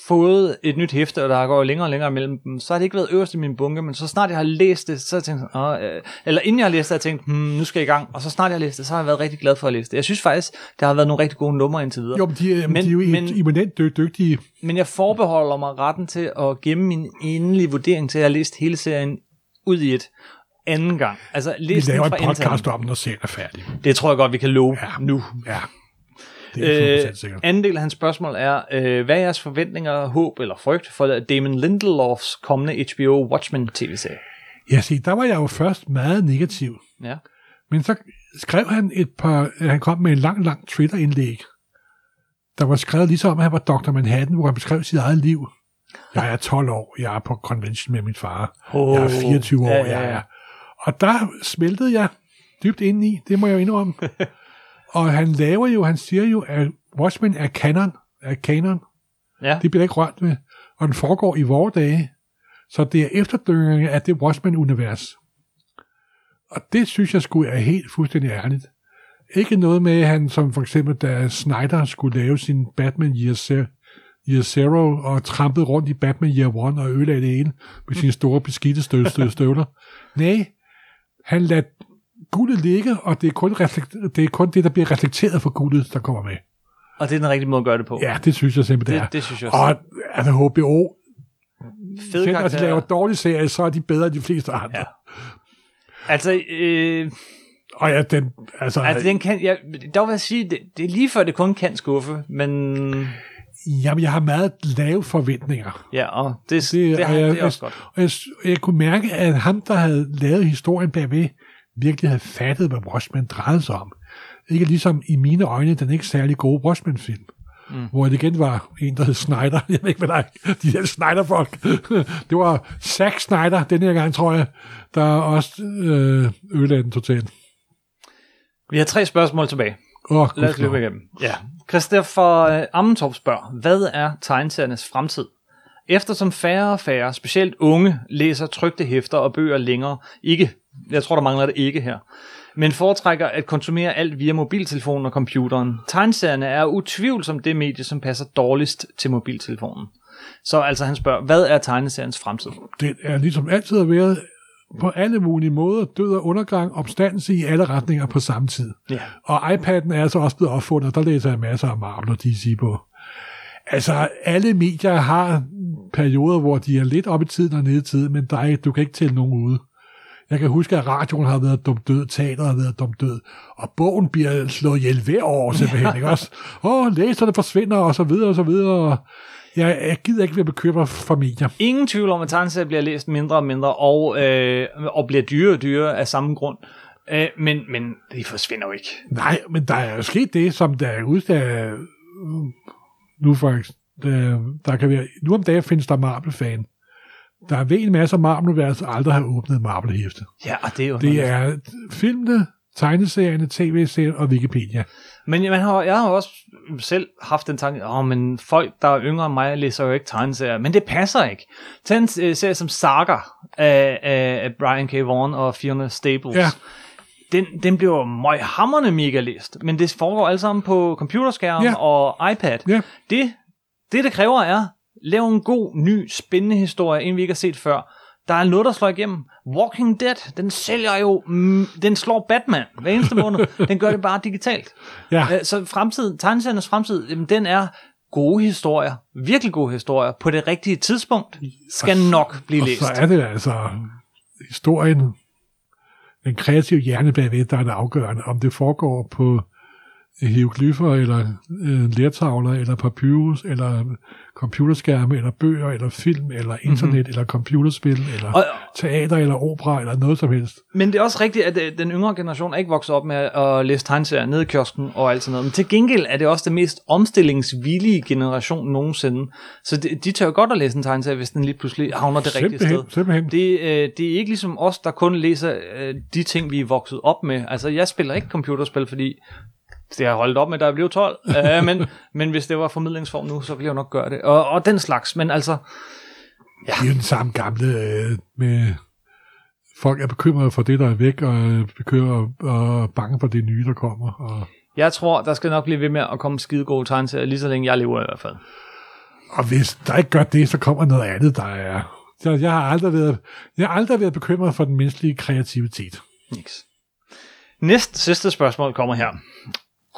fået et nyt hæfte, og der går længere og længere mellem dem, så har det ikke været øverst i min bunke, men så snart jeg har læst det, så har jeg tænkt, åh, øh, eller inden jeg har læst det, har jeg tænkt, hmm, nu skal jeg i gang, og så snart jeg har læst det, så har jeg været rigtig glad for at læse det. Jeg synes faktisk, der har været nogle rigtig gode numre indtil videre. Jo, men de, men, de er jo men, imminent dygtige. Men jeg forbeholder mig retten til at gemme min endelige vurdering til, at jeg har læst hele serien ud i et anden gang. Altså, læs vi laver en podcast internet. Om, når serien er færdig. Det tror jeg godt, vi kan love ja, nu. Ja. Øh, anden del af hans spørgsmål er øh, hvad er jeres forventninger, håb eller frygt for Damon Lindelofs kommende H B O Watchmen tv-serie? Ja, se, der var jeg jo først meget negativ, ja. Men så skrev han et par, han kom med en lang, lang Twitter-indlæg, der var skrevet ligesom, at han var doktor Manhattan, hvor han beskrev sit eget liv. Jeg er tolv år, jeg er på convention med min far, oh, jeg er fireogtyve år, ja, ja. Jeg er. Og der smeltede jeg dybt ind i, det må jeg jo indrømme. Og han laver jo, han siger jo, at Watchmen er kanon, er kanon. Ja. Det bliver ikke rørt med. Og den foregår i vore dage. Så det er efterdyngerne af det Watchmen-univers. Og det synes jeg sgu er helt fuldstændig ærligt. Ikke noget med, han som for eksempel, da Snyder skulle lave sin Batman Year Zero, og trampede rundt i Batman Year One, og ødelagde det ene med sine store beskidte støvler. Nej, han lader guldet ligger, og det er, kun reflekt- det er kun det, der bliver reflekteret for guldet, der kommer med. Og det er den rigtige måde at gøre det på. Ja, det synes jeg simpelthen, det, det er. Det synes jeg også. Og altså, H B O, selv når de laver dårlige serier, så er de bedre end de fleste andre. Ja. Altså, øh... og ja, den, altså... altså den kan, ja, der vil jeg sige, det, det er lige før, det kun kan skuffe, men... Jamen, jeg har meget lave forventninger. Ja, og det, det, det, har, og jeg, det er også godt. Og jeg, jeg, jeg kunne mærke, at ham, der havde lavet historien bagved, virkelig havde fattet, hvad Watchmen drejede sig om. Ikke ligesom i mine øjne den ikke særlig gode Watchmen-film, mm. hvor det igen var en, der hed Snyder. Jeg ved ikke, hvad der er. De der Snyder-folk. Det var Zack Snyder, den her gang, tror jeg, der også øh, ødelagde den totalt. Vi har tre spørgsmål tilbage. Oh, lad os løbe igennem. Ja. Christoffer Ammentorp spørger, hvad er tegneseriernes fremtid? Eftersom færre og færre, specielt unge, læser trykte hæfter og bøger længere, ikke, jeg tror der mangler det ikke her, men foretrækker at konsumere alt via mobiltelefonen og computeren. Tegneserierne er utvivlsomt det medie, som passer dårligst til mobiltelefonen. Så altså han spørger, hvad er tegneseriens fremtid? Det er ligesom altid at være på alle mulige måder død og undergang, opstandelse i alle retninger på samme tid. Ja. Og iPad'en er altså også blevet opfundet, der læser jeg masser af Marvel og D C på. Altså, alle medier har perioder, hvor de er lidt oppe i tiden og nede i tiden, men der er, du kan ikke tælle nogen ude. Jeg kan huske, at radioen har været dumt død, teateret har været dumt død, og bogen bliver slået ihjel hver år simpelthen, ja. Ikke også? Åh, læserne forsvinder, og så videre, og så videre. Jeg, jeg gider ikke være bekymret for medier. Ingen tvivl om, at tegneserier bliver læst mindre og mindre, og, øh, og bliver dyrere og dyrere af samme grund. Øh, men, men de forsvinder jo ikke. Nej, men der er jo sket det, som der er udstået... Nu faktisk, der, der kan være, nu om dagen findes der Marvel-fan. Der er ved en masse Marvel-universer, aldrig har åbnet Marvel-hæfte. Ja, og det er jo... Det er filmene, tegneserierne, tv-serien og Wikipedia. Men jeg har, jeg har også selv haft den tanke, åh, men folk, der er yngre end mig, læser jo ikke tegneserier. Men det passer ikke. Tag en serie som Saga af, af Brian K. Vaughan og Fiona Staples. Ja. Den, den bliver møghamrende mega læst, men det foregår alle sammen på computerskærm yeah. og iPad. Yeah. Det, det, det kræver er, lav en god, ny, spændende historie, end vi ikke har set før. Der er noget, der slår igennem. Walking Dead, den sælger jo, mm, den slår Batman hver eneste måned. Den gør det bare digitalt. Yeah. Så fremtiden, tegneseriernes fremtid, jamen, den er gode historier, virkelig gode historier, på det rigtige tidspunkt, skal og, nok blive og læst. Og så er det altså historien, den kreative hjerne bagved, der er det afgørende, om det foregår på hieroglyffer, eller øh, lertavler, eller papyrus, eller computerskærme, eller bøger, eller film, eller internet, mm-hmm. eller computerspil, eller og, teater, eller opera, eller noget som helst. Men det er også rigtigt, at øh, den yngre generation er ikke vokset op med at læse tegneserier nede i kiosken og alt sådan noget. Men til gengæld er det også den mest omstillingsvillige generation nogensinde. Så de, de tør jo godt at læse en tegneserie, hvis den lige pludselig havner det rigtige sted. Simpelthen. Det, øh, det er ikke ligesom os, der kun læser øh, de ting, vi er vokset op med. Altså, jeg spiller ikke computerspil, fordi... Det har jeg holdt op med, da jeg blev tolv. Uh, men, men hvis det var formidlingsform nu, så ville jeg nok gøre det. Og, og den slags, men altså... Ja. Det er jo den samme gamle øh, med... Folk er bekymrede for det, der er væk, og bekymrede og bange for det nye, der kommer. Og... Jeg tror, der skal nok blive ved med at komme skidegode tegneserier, lige så længe jeg lever i hvert fald. Og hvis der ikke gør det, så kommer noget andet, der er... Jeg, jeg har aldrig været, jeg har aldrig været bekymret for den menneskelige kreativitet. Niks. Næst sidste spørgsmål kommer her.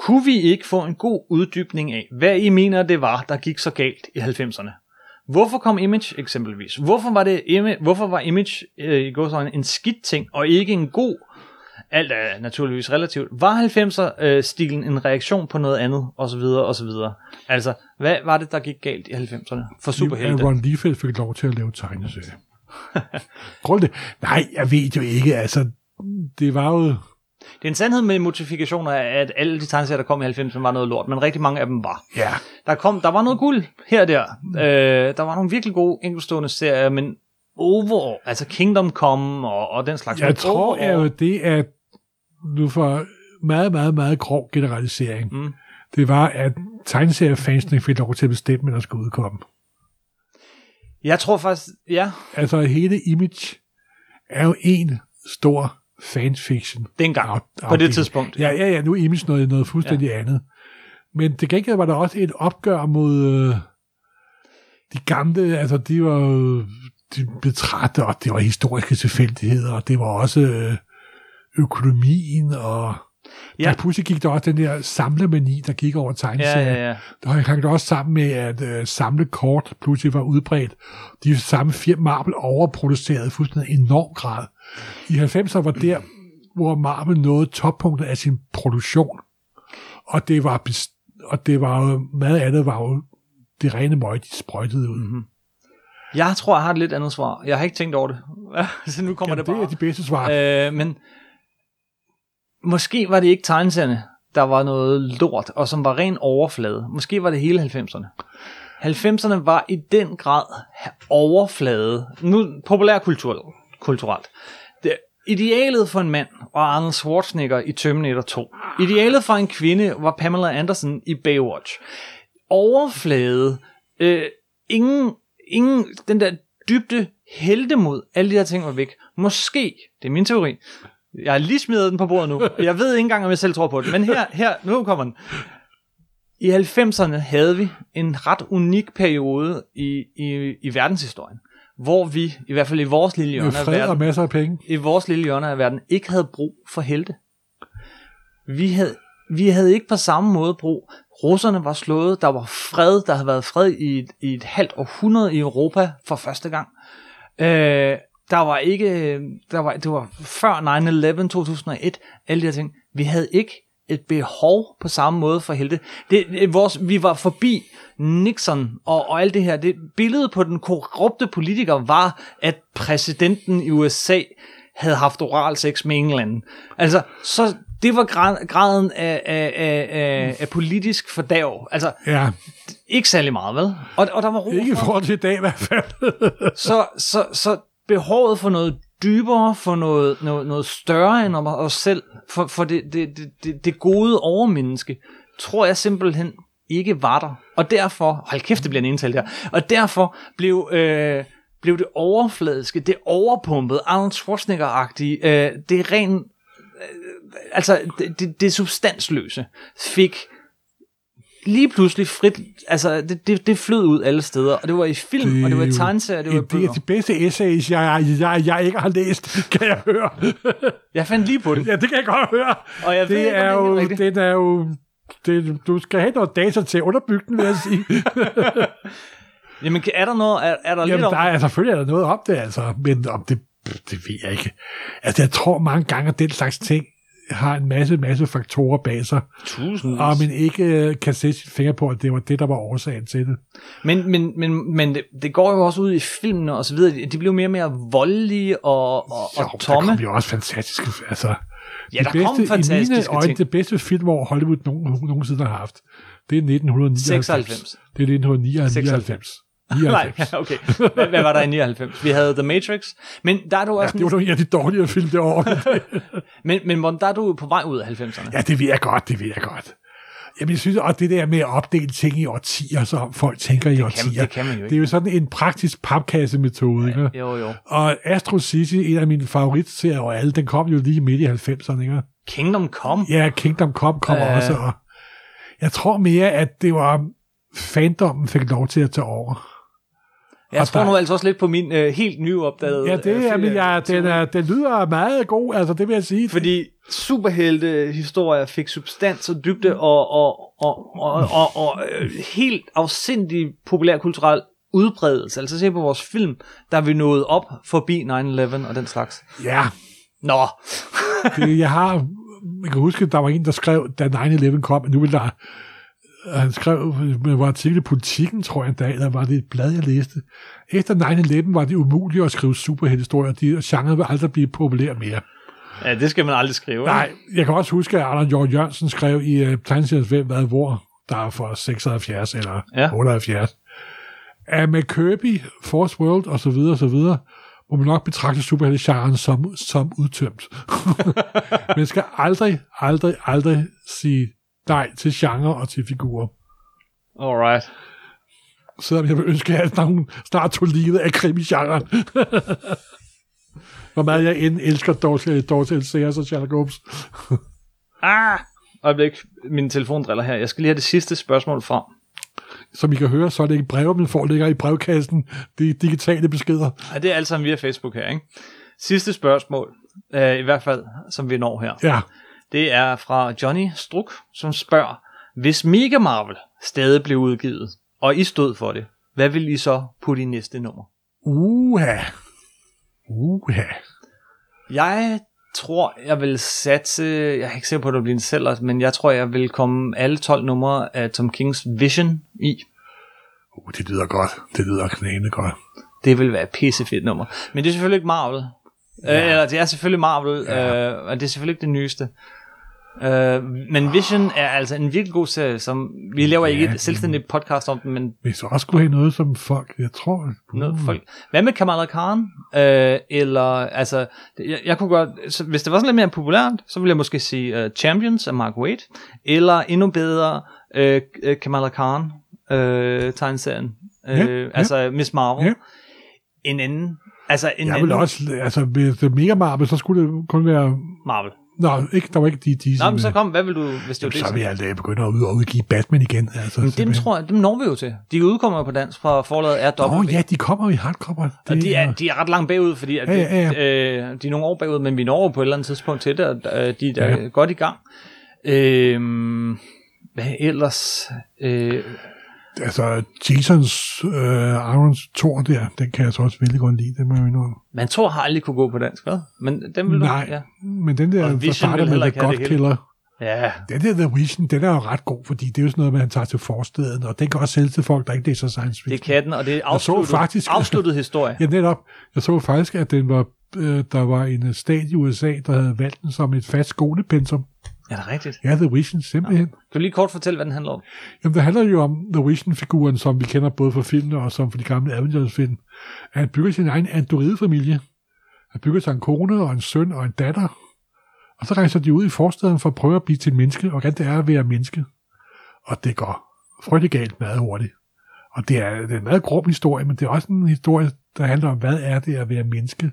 Kunne vi ikke få en god uddybning af, hvad I mener det var, der gik så galt i halvfemserne? Hvorfor kom Image eksempelvis? Hvorfor var, det, hvorfor var Image øh, en skidt ting, og ikke en god? Alt er naturligvis relativt. Var halvfemser-stilen en reaktion på noget andet? Og så videre, og så videre. Altså, hvad var det, der gik galt i halvfemserne? For superhelte. Ron Liefeld fik lov til at lave tegneserier. Grund det? Nej, jeg ved jo ikke. Altså, det var jo... Det er en sandhed med modifikationer, at alle de tegneserier, der kom i halvfemserne, var noget lort, men rigtig mange af dem var. Ja. Der, kom, der var noget guld her og der. Øh, der var nogle virkelig gode enkeltstående serier, men over, altså Kingdom Come og, og den slags. Jeg tror er jo det, at nu for meget, meget, meget grov generalisering, mm. det var, at tegneseriefansene fik lov til at bestemme, at der skulle udkomme. Jeg tror faktisk, ja. Altså hele Image er jo en stor fanfiction. Dengang, af, af på det tidspunkt. Ja, ja, ja, nu er Image noget, noget fuldstændig ja. andet. Men til gengæld var der også et opgør mod øh, de gamle, altså de var de blev trætte, og det var historiske tilfældigheder, og det var også øh, økonomien, og ja. der pludselig gik der også den der samlemani, der gik over tegneserier. Ja, ja, ja. Der hang det også sammen med, at øh, samlekort pludselig var udbredt. De samme firma Marvel overproducerede fuldstændig enorm grad. I halvfemserne var der, hvor Marvel nåede toppunktet af sin produktion. Og det var, best- og det var jo, meget andet var jo det rene møg, de sprøjtede ud. Mm-hmm. Jeg tror, jeg har et lidt andet svar. Jeg har ikke tænkt over det. Så nu kommer Jamen, det bare. Det er de bedste svar. Øh, men måske var det ikke tegneserierne, der var noget lort, og som var ren overflade. Måske var det hele halvfemserne. halvfemserne var i den grad overflade. Nu populærkultur. kulturelt. Det, idealet for en mand var Arnold Schwarzenegger i Terminator to. Idealet for en kvinde var Pamela Anderson i Baywatch. Overflade. Øh, ingen ingen, den der dybde heltemod, alle de der ting var væk. Måske, det er min teori, jeg har lige smidt den på bordet nu, jeg ved ikke engang, om jeg selv tror på det, men her, her nu kommer den. I halvfemserne havde vi en ret unik periode i, i, i verdenshistorien, hvor vi, i hvert fald i vores lille hjørne af verden, masser af penge. I vores lille hjørne af verden, ikke havde brug for helte. Vi havde, vi havde ikke på samme måde brug. Russerne var slået, der var fred, der havde været fred i et, i et halvt århundrede i Europa for første gang. Øh, der var ikke, der var, det var før nine eleven, to tusind og et, alle de her ting. Vi havde ikke et behov på samme måde for helte. Det, det, vores, vi var forbi Nixon og, og alt det her. Det billede på den korrupte politiker var, at præsidenten i U S A havde haft oral sex med England. Altså, så det var graden af, af, af, af politisk fordærv. Altså, ja. Ikke særlig meget, vel? Og, og der var ro. Ikke i forhold til i dag i hvert fald. så, så, så behovet for noget dybere, for noget, noget, noget større end os selv, for, for det, det, det, det gode overmenneske, tror jeg simpelthen ikke var der. Og derfor, hold kæft, det bliver en indtalt her, og derfor blev... Øh, blev det overfladiske, det overpumpede, Arnold Schwarzenegger-agtige, øh, det er ren, øh, altså det, det, det substansløse, fik lige pludselig frit, altså det, det, det flød ud alle steder, og det var i film, det og det var i tegneserier, det var i bøger. Det er de bedste essays, jeg, jeg, jeg, jeg ikke har læst, kan jeg høre. Jeg fandt lige på det. Ja, det kan jeg godt høre. Og jeg det, ved, er jo, det, det er jo, det, du skal have noget data til at underbygge den, vil jeg sige. Jamen, er der noget, er, er der Jamen, lidt om... der er, selvfølgelig er der noget om det, altså, men om det, det ved jeg ikke. Altså, jeg tror mange gange, at den slags ting har en masse, masse faktorer bag sig. Tusind. Og man ikke kan sætte sit finger på, at det var det, der var årsagen til det. Men, men, men, men det, det går jo også ud i filmene og så videre. De blev mere og mere voldelige og, og, jo, og tomme. Der kom jo også fantastiske, altså... Ja, de der bedste, kom fantastiske i mine øjne, ting. Det bedste film, hvor Hollywood nogen, nogensinde har haft, det er nitten nioghalvfems. Det er nitten nioghalvfems. Nej, okay. Hvad var der i nioghalvfems? Vi havde The Matrix, men der er du også... Ja, det var jo en af de dårligere film derovre. men, men der er du på vej ud af halvfemserne. Ja, det ved jeg godt, det ved jeg godt. Jamen, jeg synes også, det der med at opdele ting i årtier, så folk tænker det i årtier, kan, det, kan man jo ikke. Det er jo sådan en praktisk papkassemetode, ja, ikke? Jo, jo. Og Astro City, en af mine favoritserier over alle, den kom jo lige midt i halvfemserne, ikke? Kingdom Come? Ja, Kingdom Come kommer øh... også, og jeg tror mere, at det var fandommen fik lov til at tage over. Jeg og tror der... nu altså også lidt på min øh, helt nyopdagede... Ja, det øh, er, men jeg, den, er, den lyder meget god, altså det vil jeg sige. Fordi superheltehistorier fik substans og dybde og, og, og, og, og, og, og øh, helt afsindig populærkulturel udbredelse. Altså se på vores film, der vi nåede op forbi nine eleven og den slags. Ja. Nå. det, jeg har... Jeg kan huske, der var en, der skrev, da nine eleven kom, nu vil der... Han skrev, det var artikel i Politiken, tror jeg en dag, eller var det et blad, jeg læste. Efter nine eleven var det umuligt at skrive superheltehistorier, og de genre vil aldrig blive populære mere. Ja, det skal man aldrig skrive. Nej, jeg kan også huske, at Arnold Jørgen Jørgensen skrev i uh, tegneseriens Hvem hvad hvor, der er for seksoghalvfjerds eller ja. otteoghalvfjerds. At med Kirby, Force World og så videre og så videre, må man nok betragte superheltegenren som, som udtømt. Man skal aldrig, aldrig, aldrig sige nej til genre og til figurer. Alright. Selvom jeg vil ønske, at nogen snart tog livet af krimi-genren. Hvor meget jeg end elsker Dorothy Sayers og Sherlock Holmes. ah! Øjeblik, min telefon driller her. Jeg skal lige have det sidste spørgsmål frem. Som I kan høre, så er det ikke brev, men får ligger i brevkassen. Det er digitale beskeder. Ja, det er alt sammen via Facebook her, ikke? Sidste spørgsmål, øh, i hvert fald, som vi når her. Ja. Det er fra Johnny Struk, som spørger, hvis Mega Marvel stadig blev udgivet, og I stod for det, hvad ville I så putte i næste nummer? Uha. Uha. Jeg tror, jeg vil satse, jeg er ikke sikker på, at det bliver en sælger, men jeg tror, jeg vil komme alle tolv numre af Tom Kings Vision i. Uh, det lyder godt. Det lyder knæende godt. Det vil være et pissefedt nummer. Men det er selvfølgelig ikke Marvel. Ja. Øh, eller det er selvfølgelig Marvel, ja. øh, og det er selvfølgelig ikke det nyeste. Øh, men Vision er altså en virkelig god serie, som vi laver ja, ikke et selvstændigt podcast om den, men hvis du også skulle have noget som folk, jeg tror uh. noget folk. Hvad med Kamala Khan? Øh, eller altså, jeg, jeg kunne godt, så, hvis det var sådan lidt mere populært, så ville jeg måske sige uh, Champions af Mark Waid, eller endnu bedre uh, Kamala Khan uh, tegneserien ja, øh, ja. altså Miss Marvel, ja. en anden, altså en jeg anden. Jeg vil også, altså hvis det er Mega Marvel, så skulle det kun være Marvel. Nå, ikke, der var ikke de teaser. Nå, men så kom, hvad vil du, hvis det var det? Så vil jeg aldrig begynde at udgive Batman igen. Altså, dem, simpelthen. Tror jeg, dem når vi jo til. De udkommer på dansk fra forlaget R W. Nå ja, de kommer i hardcover. Det og de er, de er ret langt bagud, fordi at ja, ja, ja. De, øh, de er nogle år bagud, men vi når på et eller andet tidspunkt til det, og øh, de er ja. godt i gang. Øh, hvad ellers? Øh, altså, Jasons øh, Irons Thor der, den kan jeg så også vældig godt lide, det må jeg jo indrømme. Men Thor har aldrig kunne gå på dansk, hvad? Men den vil Nej, du, ja. men den der, der starter med The Godkiller, ja. den der The Vision, den er jo ret god, fordi det er jo sådan noget, man tager til forstedet, og den kan også sælge til folk, der ikke læser science fiction. Det kan den, og det er afsluttet, faktisk, afsluttet historie. Ja, netop. Jeg så faktisk, at den var, øh, der var en stat i U S A, der havde valgt den som et fast skolepensum. Er det rigtigt? Ja, The Vision, simpelthen. Ja. Kan du lige kort fortælle, hvad den handler om? Jamen, det handler jo om The Vision-figuren, som vi kender både fra filmene og som fra de gamle Avengers-film. Han bygger sin egen androidefamilie. Han bygger sig en kone og en søn og en datter. Og så rejser de ud i forstaden for at prøve at blive til menneske, og hvordan det er at være menneske. Og det går frygtelig galt meget hurtigt. Og det er, det er en meget grum historie, men det er også en historie, der handler om, hvad er det at være menneske,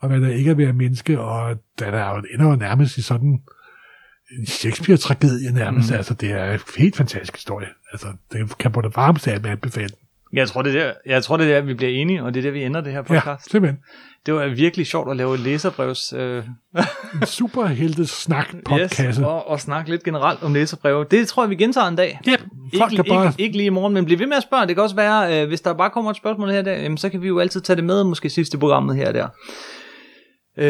og hvad der ikke er at være menneske, og der er jo ender jo nærmest i sådan Shakespeare-tragedie nærmest, mm. altså det er en helt fantastisk historie. Altså det kan på det varmeste af med anbefale. Jeg tror, det er der, jeg tror, det er der, vi bliver enige, og det er der, vi ender det her podcast. Ja, simpelthen. Det var virkelig sjovt at lave læserbrevs... Øh... en superheldes snak-podcast. Yes, og, og snakke lidt generelt om læserbreve. Det tror jeg, vi gentager en dag. Yep, fuck ikke, bare... ikke, ikke lige i morgen, men bliv ved med at spørge. Det kan også være, øh, hvis der bare kommer et spørgsmål her der, så kan vi jo altid tage det med, måske sidste programmet her der. Øh,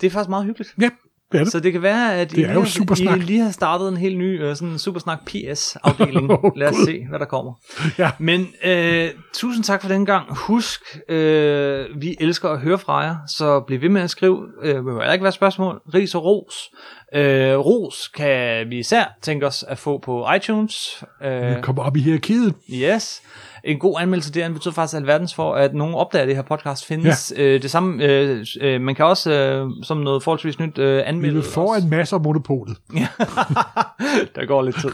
det er faktisk meget hyggeligt. Ja. Yep. Det? Så det kan være, at I lige, har, I lige har startet en helt ny uh, sådan Supersnak P S-afdeling. oh, Lad os God. se, hvad der kommer. Ja. Men uh, tusind tak for den gang. Husk, uh, vi elsker at høre fra jer, så bliv ved med at skrive. Uh, det må ikke være spørgsmål. Ris og ros. Uh, ros kan vi især tænke os at få på iTunes. Uh, Kom op i hierarkiet. Yes. En god anmeldelse derinde betyder faktisk alverdens for, at nogen opdager, at det her podcast findes. Ja. Øh, det samme, øh, øh, man kan også, øh, som noget forholdsvis nyt, øh, anmelde os. Vi får en masse af monopolet. Der går lidt tid.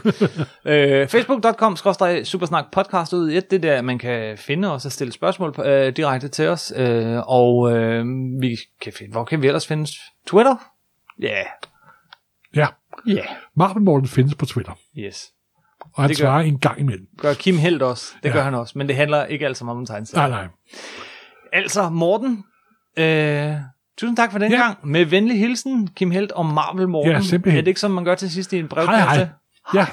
øh, facebook punktum com skråstreg supersnak podcast ud i et, det der, man kan finde os og stille spørgsmål øh, direkte til os. Øh, og øh, vi kan finde, hvor kan vi ellers findes? Twitter? Yeah. Ja. Ja. Yeah. Martin Morten findes på Twitter. Yes. Og han svarer en gang imellem. Gør Kim Helt også. Det ja. gør han også. Men det handler ikke alt sammen om tegneserier. Nej, nej. Altså, Morten, øh, tusind tak for den ja. gang. Med venlig hilsen, Kim Helt og Marvel Morten. Ja, simpelthen. Er det ikke sådan, man gør til sidst i en brevkasse? Hej, hej. Ja.